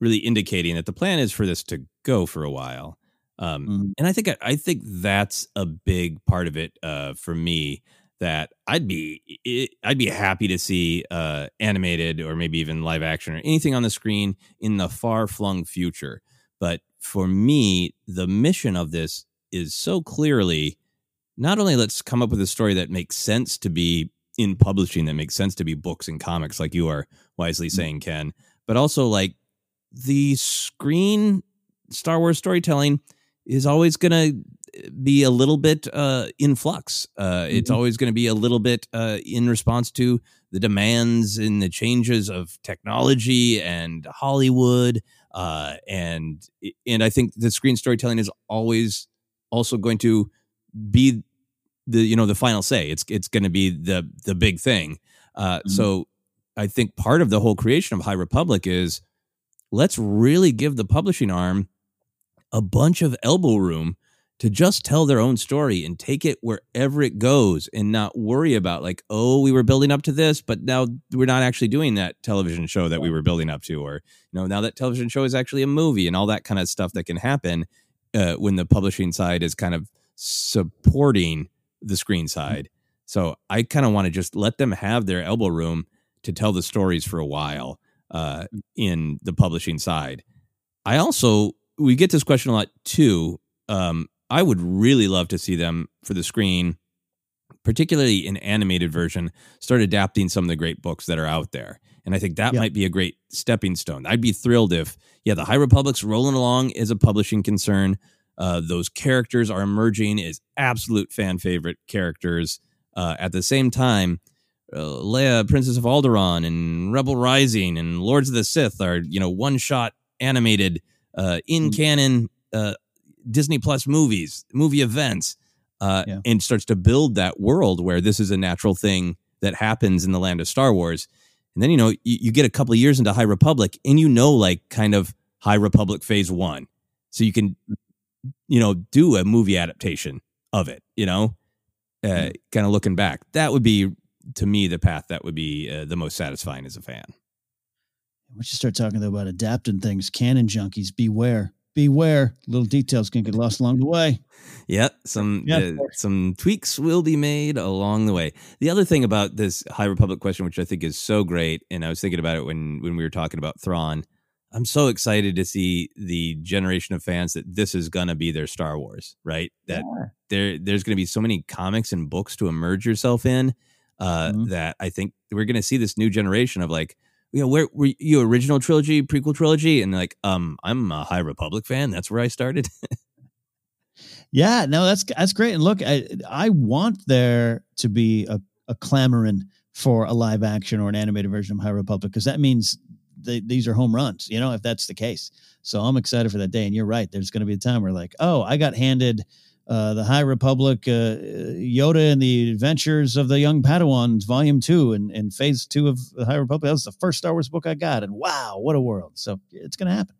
really indicating that the plan is for this to go for a while. Um, mm-hmm. And I think I think that's a big part of it uh, for me. That I'd be it, I'd be happy to see uh, animated or maybe even live action or anything on the screen in the far flung future. But for me, the mission of this is so clearly not only let's come up with a story that makes sense to be in publishing, that makes sense to be books and comics, like you are wisely mm-hmm. saying, Ken, but also like the screen Star Wars storytelling is always going to be a little bit uh, in flux. Uh, it's mm-hmm. always going to be a little bit uh, in response to the demands and the changes of technology and Hollywood. Uh, and and I think the screen storytelling is always also going to be the, you know, the final say. It's it's going to be the the big thing. Uh, mm-hmm. So I think part of the whole creation of High Republic is let's really give the publishing arm a bunch of elbow room to just tell their own story and take it wherever it goes and not worry about like, oh, we were building up to this, but now we're not actually doing that television show that we were building up to, or, you know, now that television show is actually a movie and all that kind of stuff that can happen uh, when the publishing side is kind of supporting the screen side. So I kind of want to just let them have their elbow room to tell the stories for a while uh, in the publishing side. I also, we get this question a lot too. Um, I would really love to see them for the screen, particularly an animated version, start adapting some of the great books that are out there. And I think that yep. might be a great stepping stone. I'd be thrilled if, yeah, the High Republic's rolling along is a publishing concern. Uh, those characters are emerging as absolute fan favorite characters. Uh, at the same time, uh, Leia, Princess of Alderaan, and Rebel Rising and Lords of the Sith are, you know, one shot animated uh, in mm-hmm. canon uh, Disney Plus movies, movie events, uh, yeah. and starts to build that world where this is a natural thing that happens in the land of Star Wars. And then, you know, you, you get a couple of years into High Republic and, you know, like kind of High Republic phase one. So you can, you know, do a movie adaptation of it, you know, uh, mm-hmm. kind of looking back. That would be, to me, the path that would be uh, the most satisfying as a fan. Once you start talking though about adapting things, canon junkies, beware. Beware, little details can get lost along the way. Yeah, some yeah, uh, some tweaks will be made along the way. The other thing about this High Republic question, which I think is so great, and I was thinking about it when, when we were talking about Thrawn, I'm so excited to see the generation of fans that this is going to be their Star Wars, right? That yeah. there there's going to be so many comics and books to immerse yourself in uh, mm-hmm. that I think we're going to see this new generation of like, you know, where were you original trilogy, prequel trilogy? And like, um, I'm a High Republic fan. That's where I started. yeah, no, that's, that's great. And look, I, I want there to be a, a clamoring for a live action or an animated version of High Republic, because that means they, these are home runs, you know, if that's the case. So I'm excited for that day. And you're right. There's going to be a time where like, oh, I got handed uh, the High Republic, uh, Yoda and the Adventures of the Young Padawans, Volume Two, and, and Phase Two of the High Republic. That was the first Star Wars book I got, and wow, what a world! So it's gonna happen.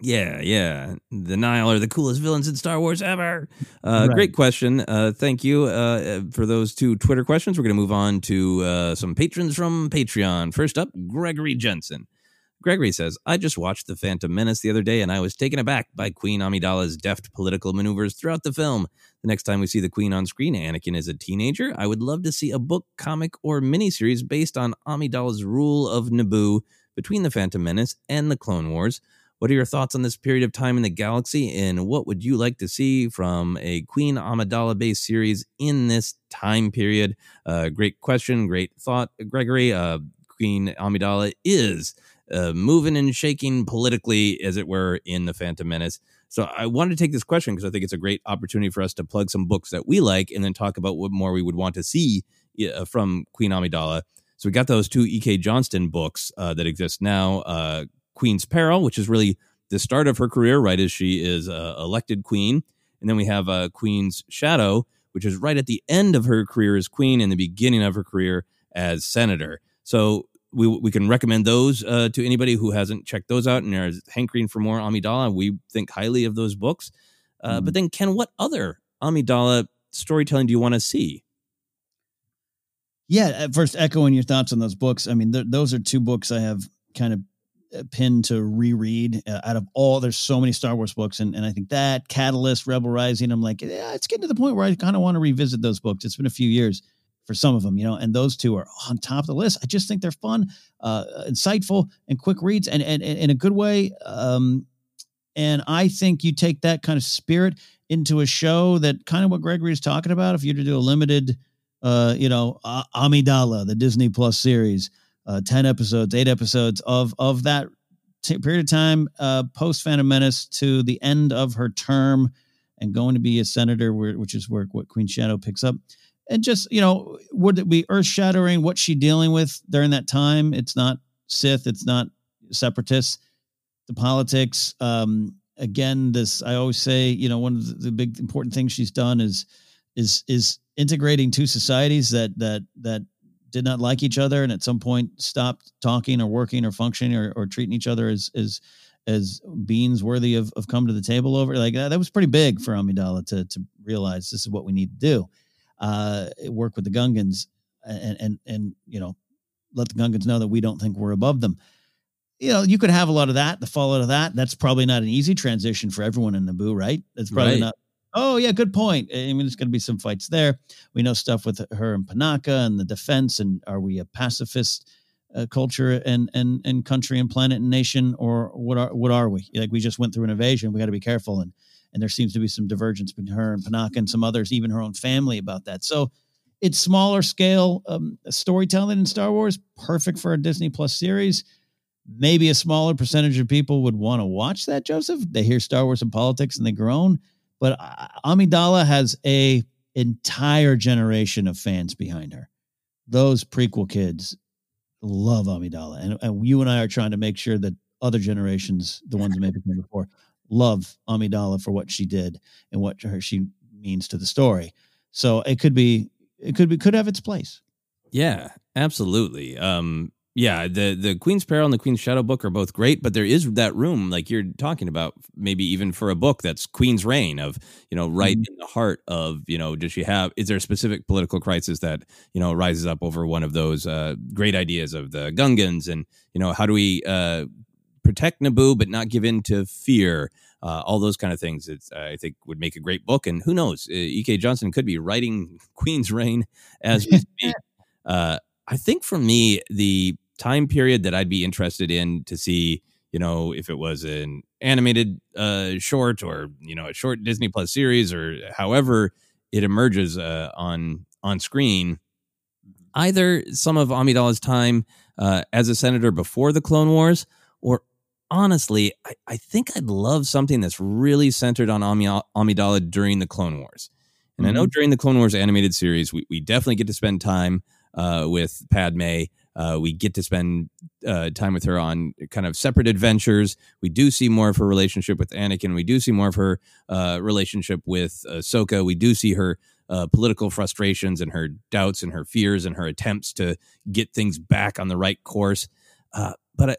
Yeah, yeah. The Nile are the coolest villains in Star Wars ever. Uh, right. Great question. Uh, thank you uh, for those two Twitter questions. We're gonna move on to uh, some patrons from Patreon. First up, Gregory Jensen. Gregory says, I just watched The Phantom Menace the other day, and I was taken aback by Queen Amidala's deft political maneuvers throughout the film. The next time we see the Queen on screen, Anakin is a teenager. I would love to see a book, comic, or miniseries based on Amidala's rule of Naboo between The Phantom Menace and The Clone Wars. What are your thoughts on this period of time in the galaxy, and what would you like to see from a Queen Amidala-based series in this time period? Uh, great question, great thought, Gregory. Uh, Queen Amidala is... Uh, moving and shaking politically, as it were, in The Phantom Menace. So I wanted to take this question because I think it's a great opportunity for us to plug some books that we like and then talk about what more we would want to see uh, from Queen Amidala. So we got those two E K Johnston books uh, that exist now. Uh, Queen's Peril, which is really the start of her career, right as she is uh, elected queen. And then we have uh, Queen's Shadow, which is right at the end of her career as queen and the beginning of her career as senator. So We we can recommend those uh, to anybody who hasn't checked those out and is hankering for more Amidala. We think highly of those books. Uh, mm-hmm. But then, Ken, what other Amidala storytelling do you want to see? Yeah, at first, echoing your thoughts on those books. I mean, th- those are two books I have kind of pinned to reread uh, out of all. There's so many Star Wars books, and, and I think that, Catalyst, Rebel Rising, I'm like, yeah, it's getting to the point where I kind of want to revisit those books. It's been a few years for some of them, you know, and those two are on top of the list. I just think they're fun, uh, insightful, and quick reads, and and in a good way. Um, and I think you take that kind of spirit into a show, that kind of what Gregory is talking about. If you're to do a limited, uh, you know, uh, Amidala, the Disney Plus series, uh, ten episodes, eight episodes of of that t- period of time, uh, post Phantom Menace to the end of her term, and going to be a senator, where, which is where what Queen Shadow picks up. And just, you know, would it be earth-shattering what she's dealing with during that time? It's not Sith. It's not separatists. The politics, um, again, this, I always say, you know, one of the big important things she's done is is is integrating two societies that that that did not like each other and at some point stopped talking or working or functioning or, or treating each other as, as as beings worthy of, of come to the table over. Like that, that was pretty big for Amidala to, to realize this is what we need to do. Uh, work with the Gungans and, and, and, you know, let the Gungans know that we don't think we're above them. You know, you could have a lot of that, the fallout of that. That's probably not an easy transition for everyone in Naboo, right? That's probably right. not. Oh, yeah, good point. I mean, there's going to be some fights there. We know stuff with her and Panaka and the defense. And are we a pacifist uh, culture and, and and country and planet and nation? Or what are what are we? Like, we just went through an invasion. We got to be careful. And and there seems to be some divergence between her and Panaka and some others, even her own family about that. So it's smaller scale um, storytelling in Star Wars. Perfect for a Disney Plus series. Maybe a smaller percentage of people would want to watch that, Joseph. They hear Star Wars and politics and they groan. But Amidala has a entire generation of fans behind her. Those prequel kids love Amidala. And, and you and I are trying to make sure that other generations, the ones that maybe came before, love Amidala for what she did and what her, she means to the story. So it could be, it could be, could have its place. Yeah, absolutely. Um, Yeah, the, the Queen's Peril and the Queen's Shadow book are both great, but there is that room, like you're talking about, maybe even for a book that's Queen's reign of, you know, right mm-hmm. in the heart of, you know, does she have, is there a specific political crisis that, you know, rises up over one of those uh, great ideas of the Gungans and, you know, how do we uh, protect Naboo but not give in to fear? Uh, all those kind of things, it's, uh, I think, would make a great book. And who knows, uh, E K. Johnson could be writing Queen's reign as we speak. Uh, I think for me, the time period that I'd be interested in to see, you know, if it was an animated uh, short or, you know, a short Disney Plus series or however it emerges uh, on on screen, either some of Amidala's time uh, as a senator before the Clone Wars, or honestly, I, I think I'd love something that's really centered on Ami- Amidala during the Clone Wars. And mm-hmm. I know during the Clone Wars animated series, we, we definitely get to spend time uh, with Padme. Uh, we get to spend uh, time with her on kind of separate adventures. We do see more of her relationship with Anakin. We do see more of her uh, relationship with Ahsoka. We do see her uh, political frustrations and her doubts and her fears and her attempts to get things back on the right course. Uh, but I,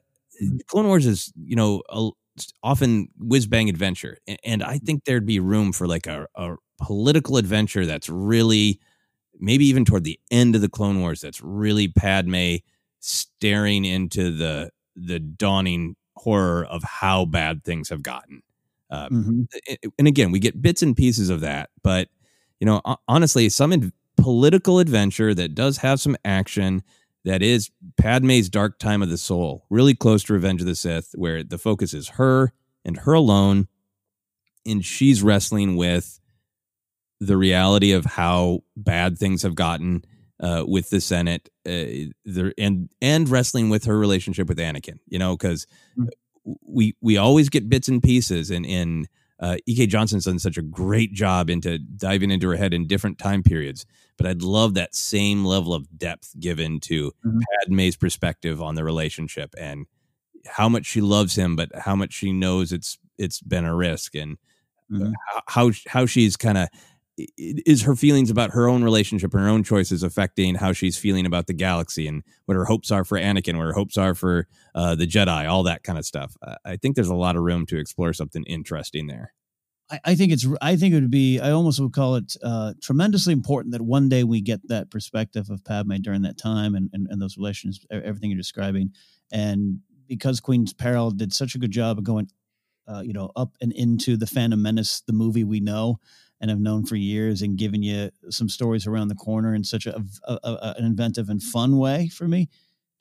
Clone Wars is, you know, a, often whiz-bang adventure. And I think there'd be room for like a, a political adventure that's really... maybe even toward the end of the Clone Wars, that's really Padme staring into the the dawning horror of how bad things have gotten. Uh, mm-hmm. And again, we get bits and pieces of that. But, you know, honestly, some in- political adventure that does have some action that is Padme's dark time of the soul, really close to Revenge of the Sith, where the focus is her and her alone. And she's wrestling with the reality of how bad things have gotten uh, with the Senate uh, there, and and wrestling with her relationship with Anakin, you know, because mm-hmm. we we always get bits and pieces. And, and uh, E K. Johnson's done such a great job into diving into her head in different time periods. But I'd love that same level of depth given to mm-hmm. Padme's perspective on the relationship and how much she loves him, but how much she knows it's it's been a risk and mm-hmm. how how she's kind of... is her feelings about her own relationship and her own choices affecting how she's feeling about the galaxy and what her hopes are for Anakin, what her hopes are for uh, the Jedi, all that kind of stuff. Uh, I think there's a lot of room to explore something interesting there. I, I think it's, I think it would be, I almost would call it uh, tremendously important that one day we get that perspective of Padme during that time and, and, and those relations, everything you're describing. And because Queen's Peril did such a good job of going, uh, you know, up and into the Phantom Menace, the movie we know, and have known for years and given you some stories around the corner in such a, a, a an inventive and fun way for me.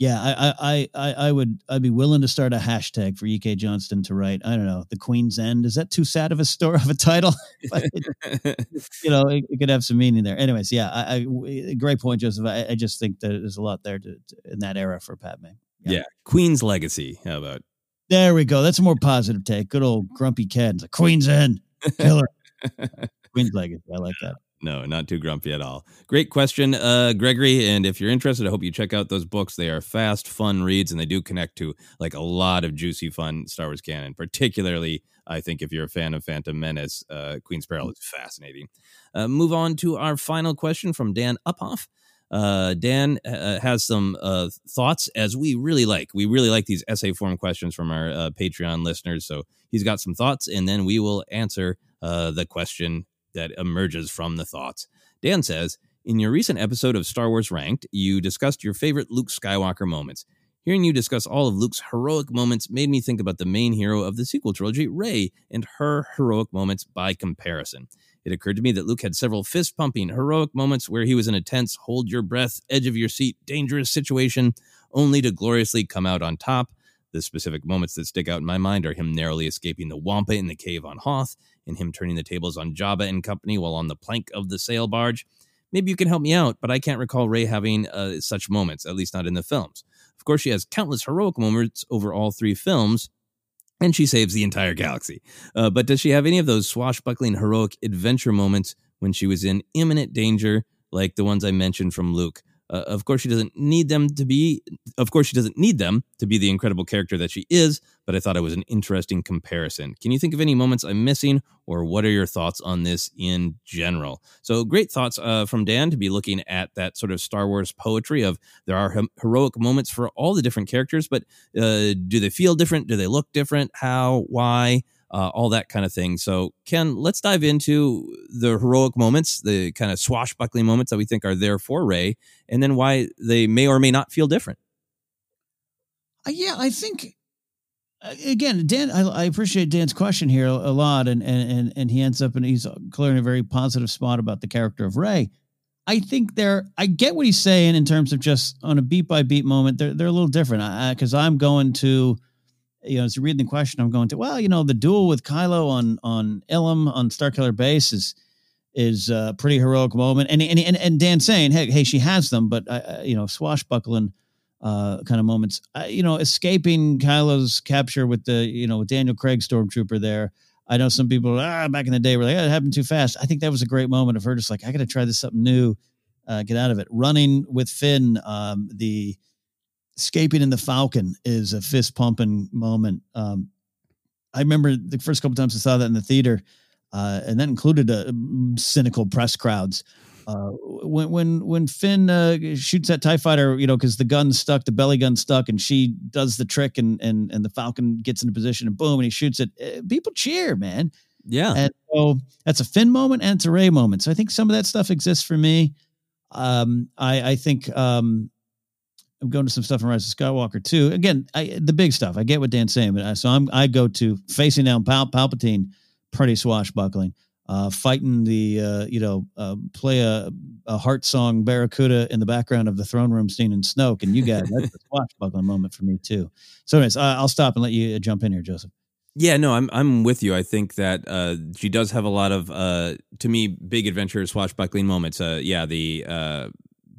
Yeah. I, I, I, I would, I'd be willing to start a hashtag for E K. Johnston to write, I don't know, the Queen's End. Is that too sad of a story of a title? it, you know, it, it could have some meaning there. Anyways. Yeah. I, I great point, Joseph. I, I just think that there's a lot there to, to, in that era for Padme. Yeah. yeah. Queen's legacy. How about, there we go. That's a more positive take. Good old grumpy cat. The Queen's End. Killer. Queen's legacy. I like that. No, not too grumpy at all. Great question, uh, Gregory. And if you're interested, I hope you check out those books. They are fast, fun reads, and they do connect to like a lot of juicy, fun Star Wars canon. Particularly, I think if you're a fan of Phantom Menace, uh, Queen's Peril is fascinating. Uh, move on to our final question from Dan Uphoff. Uh, Dan uh, has some uh, thoughts, as we really like. We really like these essay form questions from our uh, Patreon listeners. So he's got some thoughts, and then we will answer uh, the question that emerges from the thoughts. Dan says, in your recent episode of Star Wars Ranked, you discussed your favorite Luke Skywalker moments. Hearing you discuss all of Luke's heroic moments made me think about the main hero of the sequel trilogy, Rey, and her heroic moments by comparison. It occurred to me that Luke had several fist-pumping, heroic moments where he was in a tense, hold-your-breath, edge-of-your-seat, dangerous situation, only to gloriously come out on top. The specific moments that stick out in my mind are him narrowly escaping the Wampa in the cave on Hoth, and him turning the tables on Jabba and company while on the plank of the sail barge. Maybe you can help me out, but I can't recall Rey having uh, such moments, at least not in the films. Of course, she has countless heroic moments over all three films, and she saves the entire galaxy. Uh, but does she have any of those swashbuckling heroic adventure moments when she was in imminent danger, like the ones I mentioned from Luke? Uh, of course, she doesn't need them to be. Of course, she doesn't need them to be the incredible character that she is. But I thought it was an interesting comparison. Can you think of any moments I'm missing, or what are your thoughts on this in general? So great thoughts uh, from Dan to be looking at that sort of Star Wars poetry of there are he- heroic moments for all the different characters, but uh, do they feel different? Do they look different? How? Why? Uh, all that kind of thing. So, Ken, let's dive into the heroic moments, the kind of swashbuckling moments that we think are there for Rey, and then why they may or may not feel different. Uh, yeah, I think, again, Dan, I, I appreciate Dan's question here a, a lot, and, and, and he ends up, and he's clearly in a very positive spot about the character of Rey. I think they're, I get what he's saying in terms of just on a beat-by-beat moment, they're, they're a little different, because I'm going to... You know, as you read the question, I'm going to, well, you know, the duel with Kylo on on Ilum on Starkiller Base is is a pretty heroic moment. And and and, and Dan saying, hey, hey, she has them, but uh, you know, swashbuckling uh, kind of moments. Uh, you know, escaping Kylo's capture with the you know with Daniel Craig Stormtrooper there. I know some people ah, back in the day were like, oh, it happened too fast. I think that was a great moment of her just like, I got to try this something new, uh, get out of it. Running with Finn, um, the. Escaping in the Falcon is a fist pumping moment. Um, I remember the first couple times I saw that in the theater, uh, and that included uh, cynical press crowds. Uh, when when when Finn uh, shoots that TIE fighter, you know, because the gun's stuck, the belly gun's stuck, and she does the trick, and and and the Falcon gets into position, and boom, and he shoots it. People cheer, man. Yeah, and so that's a Finn moment and it's a Rey moment. So I think some of that stuff exists for me. Um, I I think. Um, I'm going to some stuff in Rise of Skywalker too. Again, I, the big stuff. I get what Dan's saying, but I, so I'm I go to facing down Pal, Palpatine, pretty swashbuckling, uh, fighting the uh, you know uh, play a, a heart song Barracuda in the background of the throne room scene in Snoke, and you got that's a swashbuckling moment for me too. So, anyways, I, I'll stop and let you jump in here, Joseph. Yeah, no, I'm I'm with you. I think that uh, she does have a lot of uh, to me big adventure swashbuckling moments. Uh, yeah, the. Uh,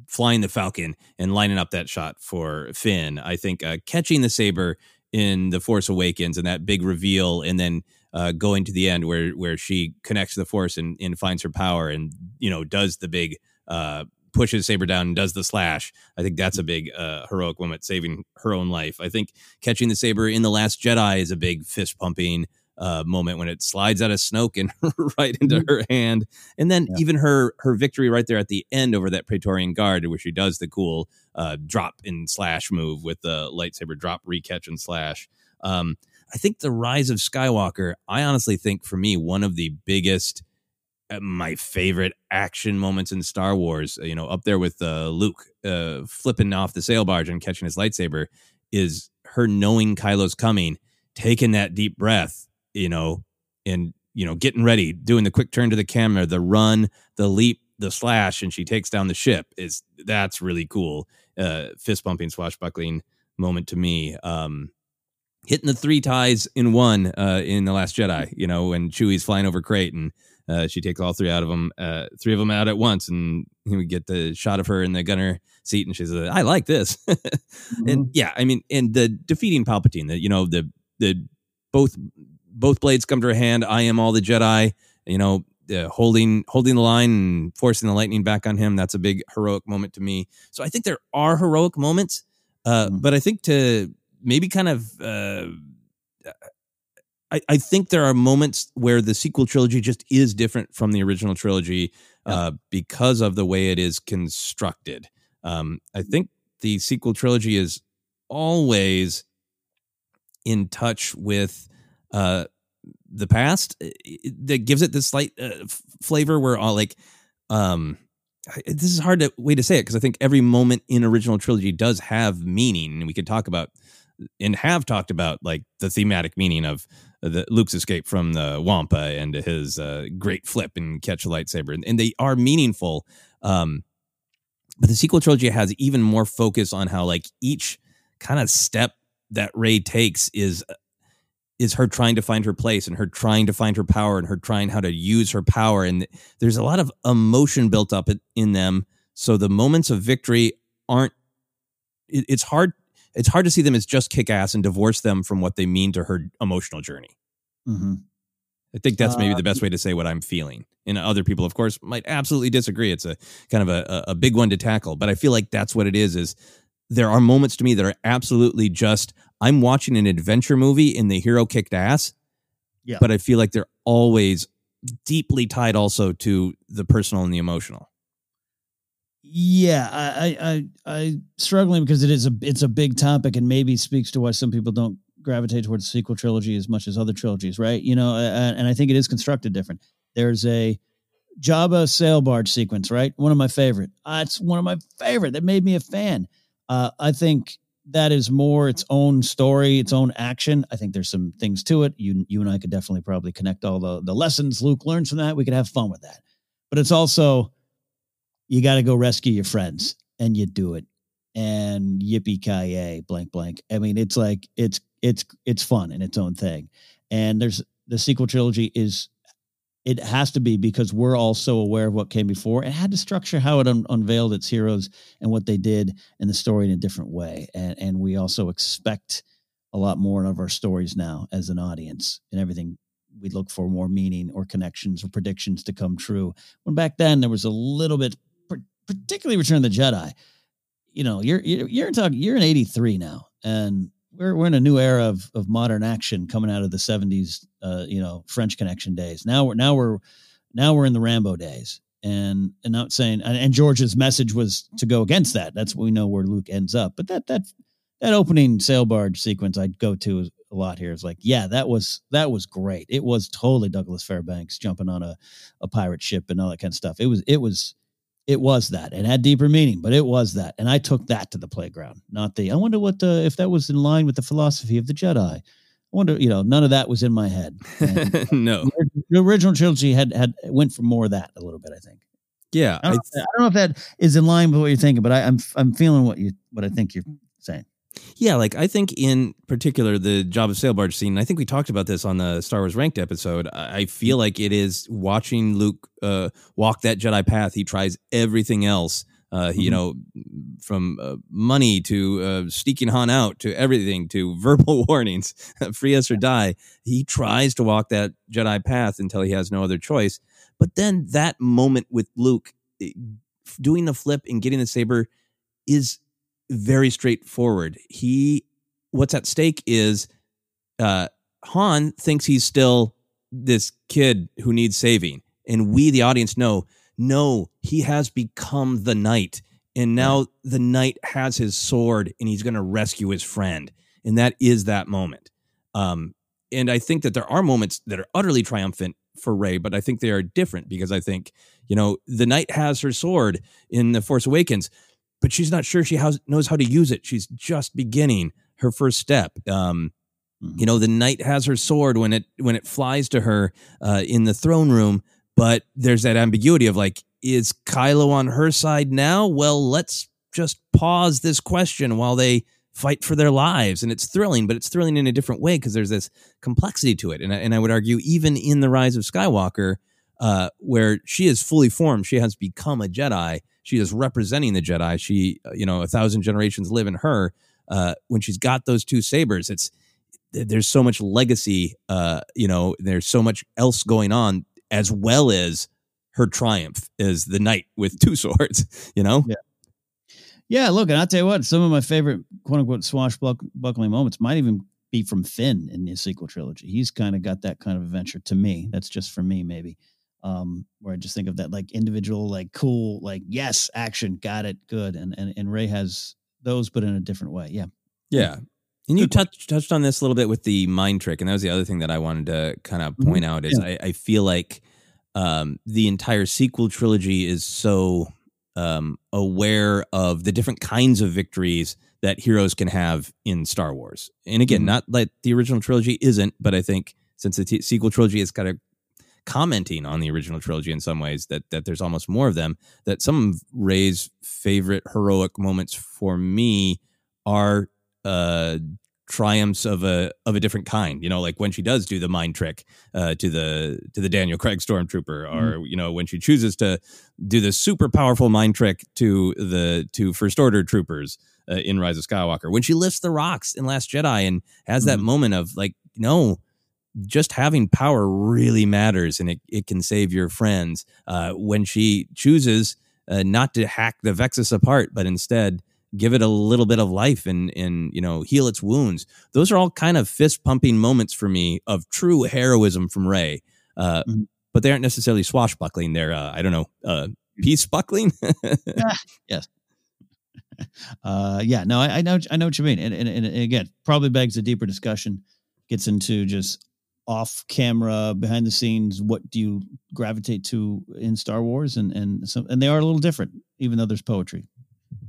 flying the Falcon and lining up that shot for Finn. I think uh, catching the saber in The Force Awakens and that big reveal, and then uh, going to the end where where she connects to the Force and, and finds her power and, you know, does the big, uh, pushes saber down and does the slash. I think that's a big uh, heroic moment, saving her own life. I think catching the saber in The Last Jedi is a big fist pumping Uh, moment when it slides out of Snoke and right into her hand. And then yeah. even her her victory right there at the end over that Praetorian Guard, where she does the cool uh, drop and slash move with the lightsaber drop, recatch, and slash. Um, I think The Rise of Skywalker, I honestly think for me, one of the biggest, uh, my favorite action moments in Star Wars, you know, up there with uh, Luke uh, flipping off the sail barge and catching his lightsaber, is her knowing Kylo's coming, taking that deep breath, you know, and, you know, getting ready, doing the quick turn to the camera, the run, the leap, the slash, and she takes down the ship. Is that's really cool. Uh, fist pumping, swashbuckling moment to me. Um, hitting the three ties in one uh, in The Last Jedi, you know, when Chewie's flying over Crait and uh, she takes all three out of them, uh, three of them out at once. And we get the shot of her in the gunner seat. And she's like, I like this. mm-hmm. And yeah, I mean, and the defeating Palpatine, the, you know, the, the both, Both blades come to her hand. I am all the Jedi, you know, uh, holding holding the line and forcing the lightning back on him. That's a big heroic moment to me. So I think there are heroic moments, uh, mm-hmm. but I think to maybe kind of, uh, I, I think there are moments where the sequel trilogy just is different from the original trilogy yeah. uh, because of the way it is constructed. Um, I think the sequel trilogy is always in touch with uh, the past. It, that gives it this slight uh, f- flavor where all like, um, I, this is a hard to, way to say it because I think every moment in original trilogy does have meaning, and we could talk about and have talked about like the thematic meaning of the Luke's escape from the Wampa and his uh, great flip and catch a lightsaber, and, and they are meaningful. Um, but the sequel trilogy has even more focus on how like each kind of step that Rey takes is is her trying to find her place and her trying to find her power and her trying how to use her power. And there's a lot of emotion built up in them. So the moments of victory aren't, it's hard. It's hard to see them as just kick ass and divorce them from what they mean to her emotional journey. Mm-hmm. I think that's maybe the best way to say what I'm feeling. And other people, of course, might absolutely disagree. It's a kind of a, a big one to tackle, but I feel like that's what it is, is there are moments to me that are absolutely just, I'm watching an adventure movie and the hero kicked ass, yeah. But I feel like they're always deeply tied also to the personal and the emotional. Yeah, I, I, I struggling because it is a, it's a big topic and maybe speaks to why some people don't gravitate towards the sequel trilogy as much as other trilogies, right? You know, and I think it is constructed different. There's a Jabba sail barge sequence, right? One of my favorite. Uh, it's one of my favorite. That made me a fan. Uh, I think that is more its own story, its own action. I think there's some things to it. You you and I could definitely probably connect all the, the lessons Luke learns from that. We could have fun with that. But it's also, you got to go rescue your friends, and you do it. And yippee-ki-yay, blank, blank. I mean, it's like, it's it's it's fun in its own thing. And there's the sequel trilogy is, it has to be because we're all so aware of what came before and had to structure how it un- unveiled its heroes and what they did and the story in a different way. And, and we also expect a lot more of our stories now as an audience, and everything we look for more meaning or connections or predictions to come true. When back then there was a little bit, particularly Return of the Jedi, you know, you're, you're, you're talking, you're in eighty-three now, and We're we're in a new era of of modern action coming out of the seventies, uh, you know, French Connection days. Now we're now we're now we're in the Rambo days, and and not saying and, and George's message was to go against that. That's what we know where Luke ends up. But that that that opening sail barge sequence I'd go to a lot here is like, yeah, that was that was great. It was totally Douglas Fairbanks jumping on a, a pirate ship and all that kind of stuff. It was it was. It was that. It had deeper meaning, but it was that. And I took that to the playground, not the, I wonder what the, if that was in line with the philosophy of the Jedi. I wonder, you know, none of that was in my head. And, no. Uh, the original trilogy had, had went for more of that a little bit, I think. Yeah. I don't, I, know, I don't know if that is in line with what you're thinking, but I, I'm, I'm feeling what you, what I think you're saying. Yeah. Like I think in particular, the Jabba sail barge scene, I think we talked about this on the Star Wars Ranked episode. I feel like it is watching Luke uh, walk that Jedi path. He tries everything else, uh, mm-hmm. you know, from uh, money to uh, sneaking Han out to everything to verbal warnings, free us or die. He tries to walk that Jedi path until he has no other choice. But then that moment with Luke doing the flip and getting the saber is very straightforward. He, what's at stake is uh, Han thinks he's still this kid who needs saving. And we, the audience, know, no, he has become the knight. And now the knight has his sword and he's going to rescue his friend. And that is that moment. Um, and I think that there are moments that are utterly triumphant for Rey, but I think they are different because I think, you know, the knight has her sword in The Force Awakens, but she's not sure she has, knows how to use it. She's just beginning her first step. Um, mm-hmm. You know, the knight has her sword when it when it flies to her uh, in the throne room, but there's that ambiguity of like, is Kylo on her side now? Well, let's just pause this question while they fight for their lives. And it's thrilling, but it's thrilling in a different way because there's this complexity to it. And I, and I would argue even in The Rise of Skywalker, uh, where she is fully formed, she has become a Jedi. She is representing the Jedi. She, you know, a thousand generations live in her. Uh, when she's got those two sabers, it's there's so much legacy. Uh, you know, there's so much else going on, as well as her triumph as the knight with two swords. You know, yeah. Yeah, look, and I'll tell you what, some of my favorite "quote unquote" swashbuckling moments might even be from Finn in the sequel trilogy. He's kind of got that kind of adventure to me. That's just for me, maybe. um, where I just think of that like individual, like cool, like, yes, action, got it, good. And and, and Ray has those, but in a different way. Yeah. Yeah. And you touched touched on this a little bit with the mind trick. And that was the other thing that I wanted to kind of point mm-hmm. out is yeah. I, I feel like um, the entire sequel trilogy is so um, aware of the different kinds of victories that heroes can have in Star Wars. And again, mm-hmm. not like the original trilogy isn't, but I think since the t- sequel trilogy is kind of commenting on the original trilogy in some ways, that that there's almost more of them, that some of Rey's favorite heroic moments for me are uh, triumphs of a of a different kind. You know, like when she does do the mind trick uh, to the to the Daniel Craig Stormtrooper, or mm-hmm. you know, when she chooses to do the super powerful mind trick to the to First Order troopers uh, in Rise of Skywalker. When she lifts the rocks in Last Jedi and has mm-hmm. that moment of like, no, just having power really matters, and it, it can save your friends. Uh, when she chooses uh, not to hack the Vexus apart, but instead give it a little bit of life and, and, you know, heal its wounds. Those are all kind of fist pumping moments for me of true heroism from Rey. Uh, mm-hmm. But they aren't necessarily swashbuckling. They're, uh, I don't know, uh, peace buckling. ah, yes. Uh, yeah, no, I, I know. I know what you mean. And, and, and again, probably begs a deeper discussion, gets into just off camera, behind the scenes, what do you gravitate to in Star Wars? And and some, and they are a little different, even though there's poetry.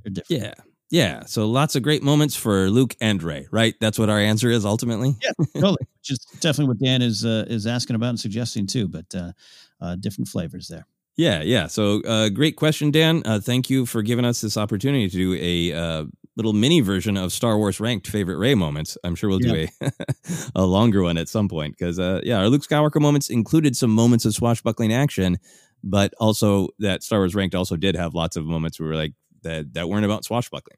They're different. Yeah. Yeah. So lots of great moments for Luke and Rey, right? That's what our answer is ultimately. Yeah, totally. Which is definitely what Dan is uh, is asking about and suggesting too, but uh, uh, different flavors there. Yeah. Yeah. So uh, great question, Dan. Uh, thank you for giving us this opportunity to do a uh, little mini version of Star Wars ranked favorite Rey moments. I'm sure we'll yeah. do a, a longer one at some point because, uh, yeah, our Luke Skywalker moments included some moments of swashbuckling action, but also that Star Wars ranked also did have lots of moments where we were like, that that weren't about swashbuckling.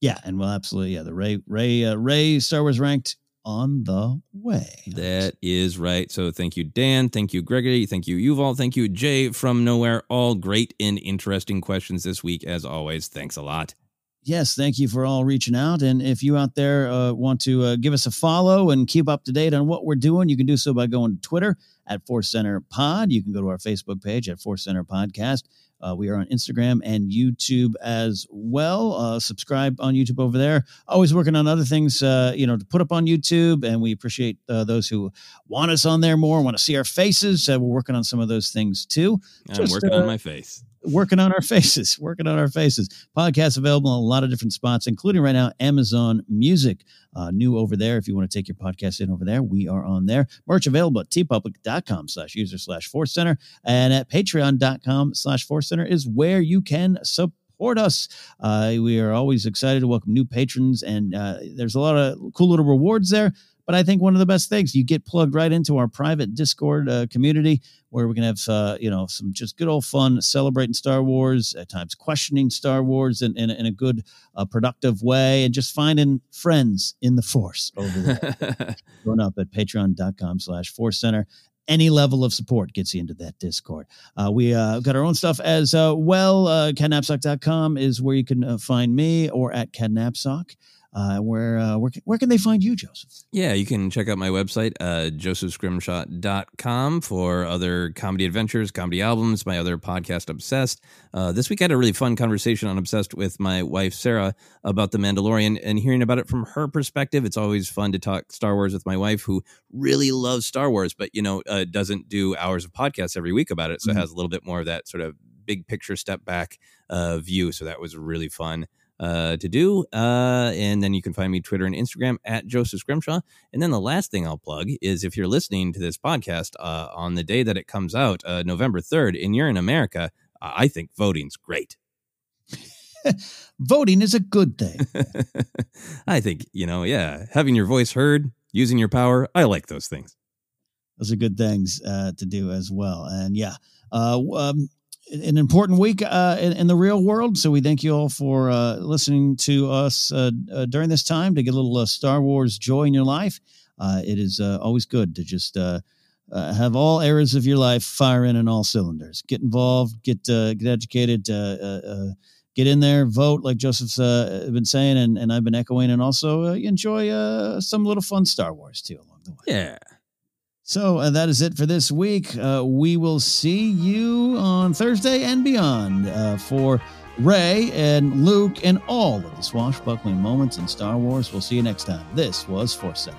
Yeah, and well, absolutely. Yeah, the Rey Rey uh, Rey Star Wars ranked on the way. That is right. So thank you, Dan. Thank you, Gregory. Thank you, Yuval. Thank you, Jay from Nowhere. All great and interesting questions this week, as always. Thanks a lot. Yes, thank you for all reaching out. And if you out there uh, want to uh, give us a follow and keep up to date on what we're doing, you can do so by going to Twitter at Force Center Pod. You can go to our Facebook page at Force Center Podcast. Uh, we are on Instagram and YouTube as well. Uh, subscribe on YouTube over there. Always working on other things, uh, you know, to put up on YouTube. And we appreciate uh, those who want us on there more, want to see our faces. Uh, we're working on some of those things too. I'm Just, working uh, on my face. Working on our faces. Working on our faces. Podcasts available in a lot of different spots, including right now Amazon Music. Uh, new over there. If you want to take your podcast in over there, we are on there. Merch available at tpublic.com slash user slash Force Center and at patreon.com slash Force Center is where you can support us. Uh, we are always excited to welcome new patrons, and uh, there's a lot of cool little rewards there. But I think one of the best things, you get plugged right into our private Discord uh, community where we can have, uh, you know, some just good old fun celebrating Star Wars, at times questioning Star Wars in, in, in a good, uh, productive way, and just finding friends in the Force over there. Going up at patreon.com slash Force Center. Any level of support gets you into that Discord. Uh, we uh, got our own stuff as uh, well. Uh, Cat Knapsack dot com is where you can uh, find me, or at Cat Knapsack. Uh, where, uh, where where can they find you, Joseph? Yeah, you can check out my website, uh, joseph scrimshaw dot com, for other comedy adventures, comedy albums, my other podcast, Obsessed. Uh, this week I had a really fun conversation on Obsessed with my wife, Sarah, about The Mandalorian and hearing about it from her perspective. It's always fun to talk Star Wars with my wife, who really loves Star Wars, but, you know, uh, doesn't do hours of podcasts every week about it. So mm-hmm. it has a little bit more of that sort of big picture step back uh, view. So that was really fun. Uh, to do. Uh, and then you can find me Twitter and Instagram at Joseph Scrimshaw. And then the last thing I'll plug is if you're listening to this podcast uh, on the day that it comes out, uh, November third, and you're in America, I think voting's great. Voting is a good thing. I think, you know, yeah, having your voice heard, using your power, I like those things. Those are good things uh, to do as well. And yeah, uh, um, an important week uh, in, in the real world. So we thank you all for uh, listening to us uh, uh, during this time to get a little uh, Star Wars joy in your life. Uh, it is uh, always good to just uh, uh, have all areas of your life fire in and all cylinders. Get involved, get uh, get educated, uh, uh, uh, get in there, vote like Joseph's uh, been saying, and, and I've been echoing, and also uh, enjoy uh, some little fun Star Wars too along the way. Yeah. So uh, that is it for this week. Uh, we will see you on Thursday and beyond uh, for Rey and Luke and all of the swashbuckling moments in Star Wars. We'll see you next time. This was Force Center.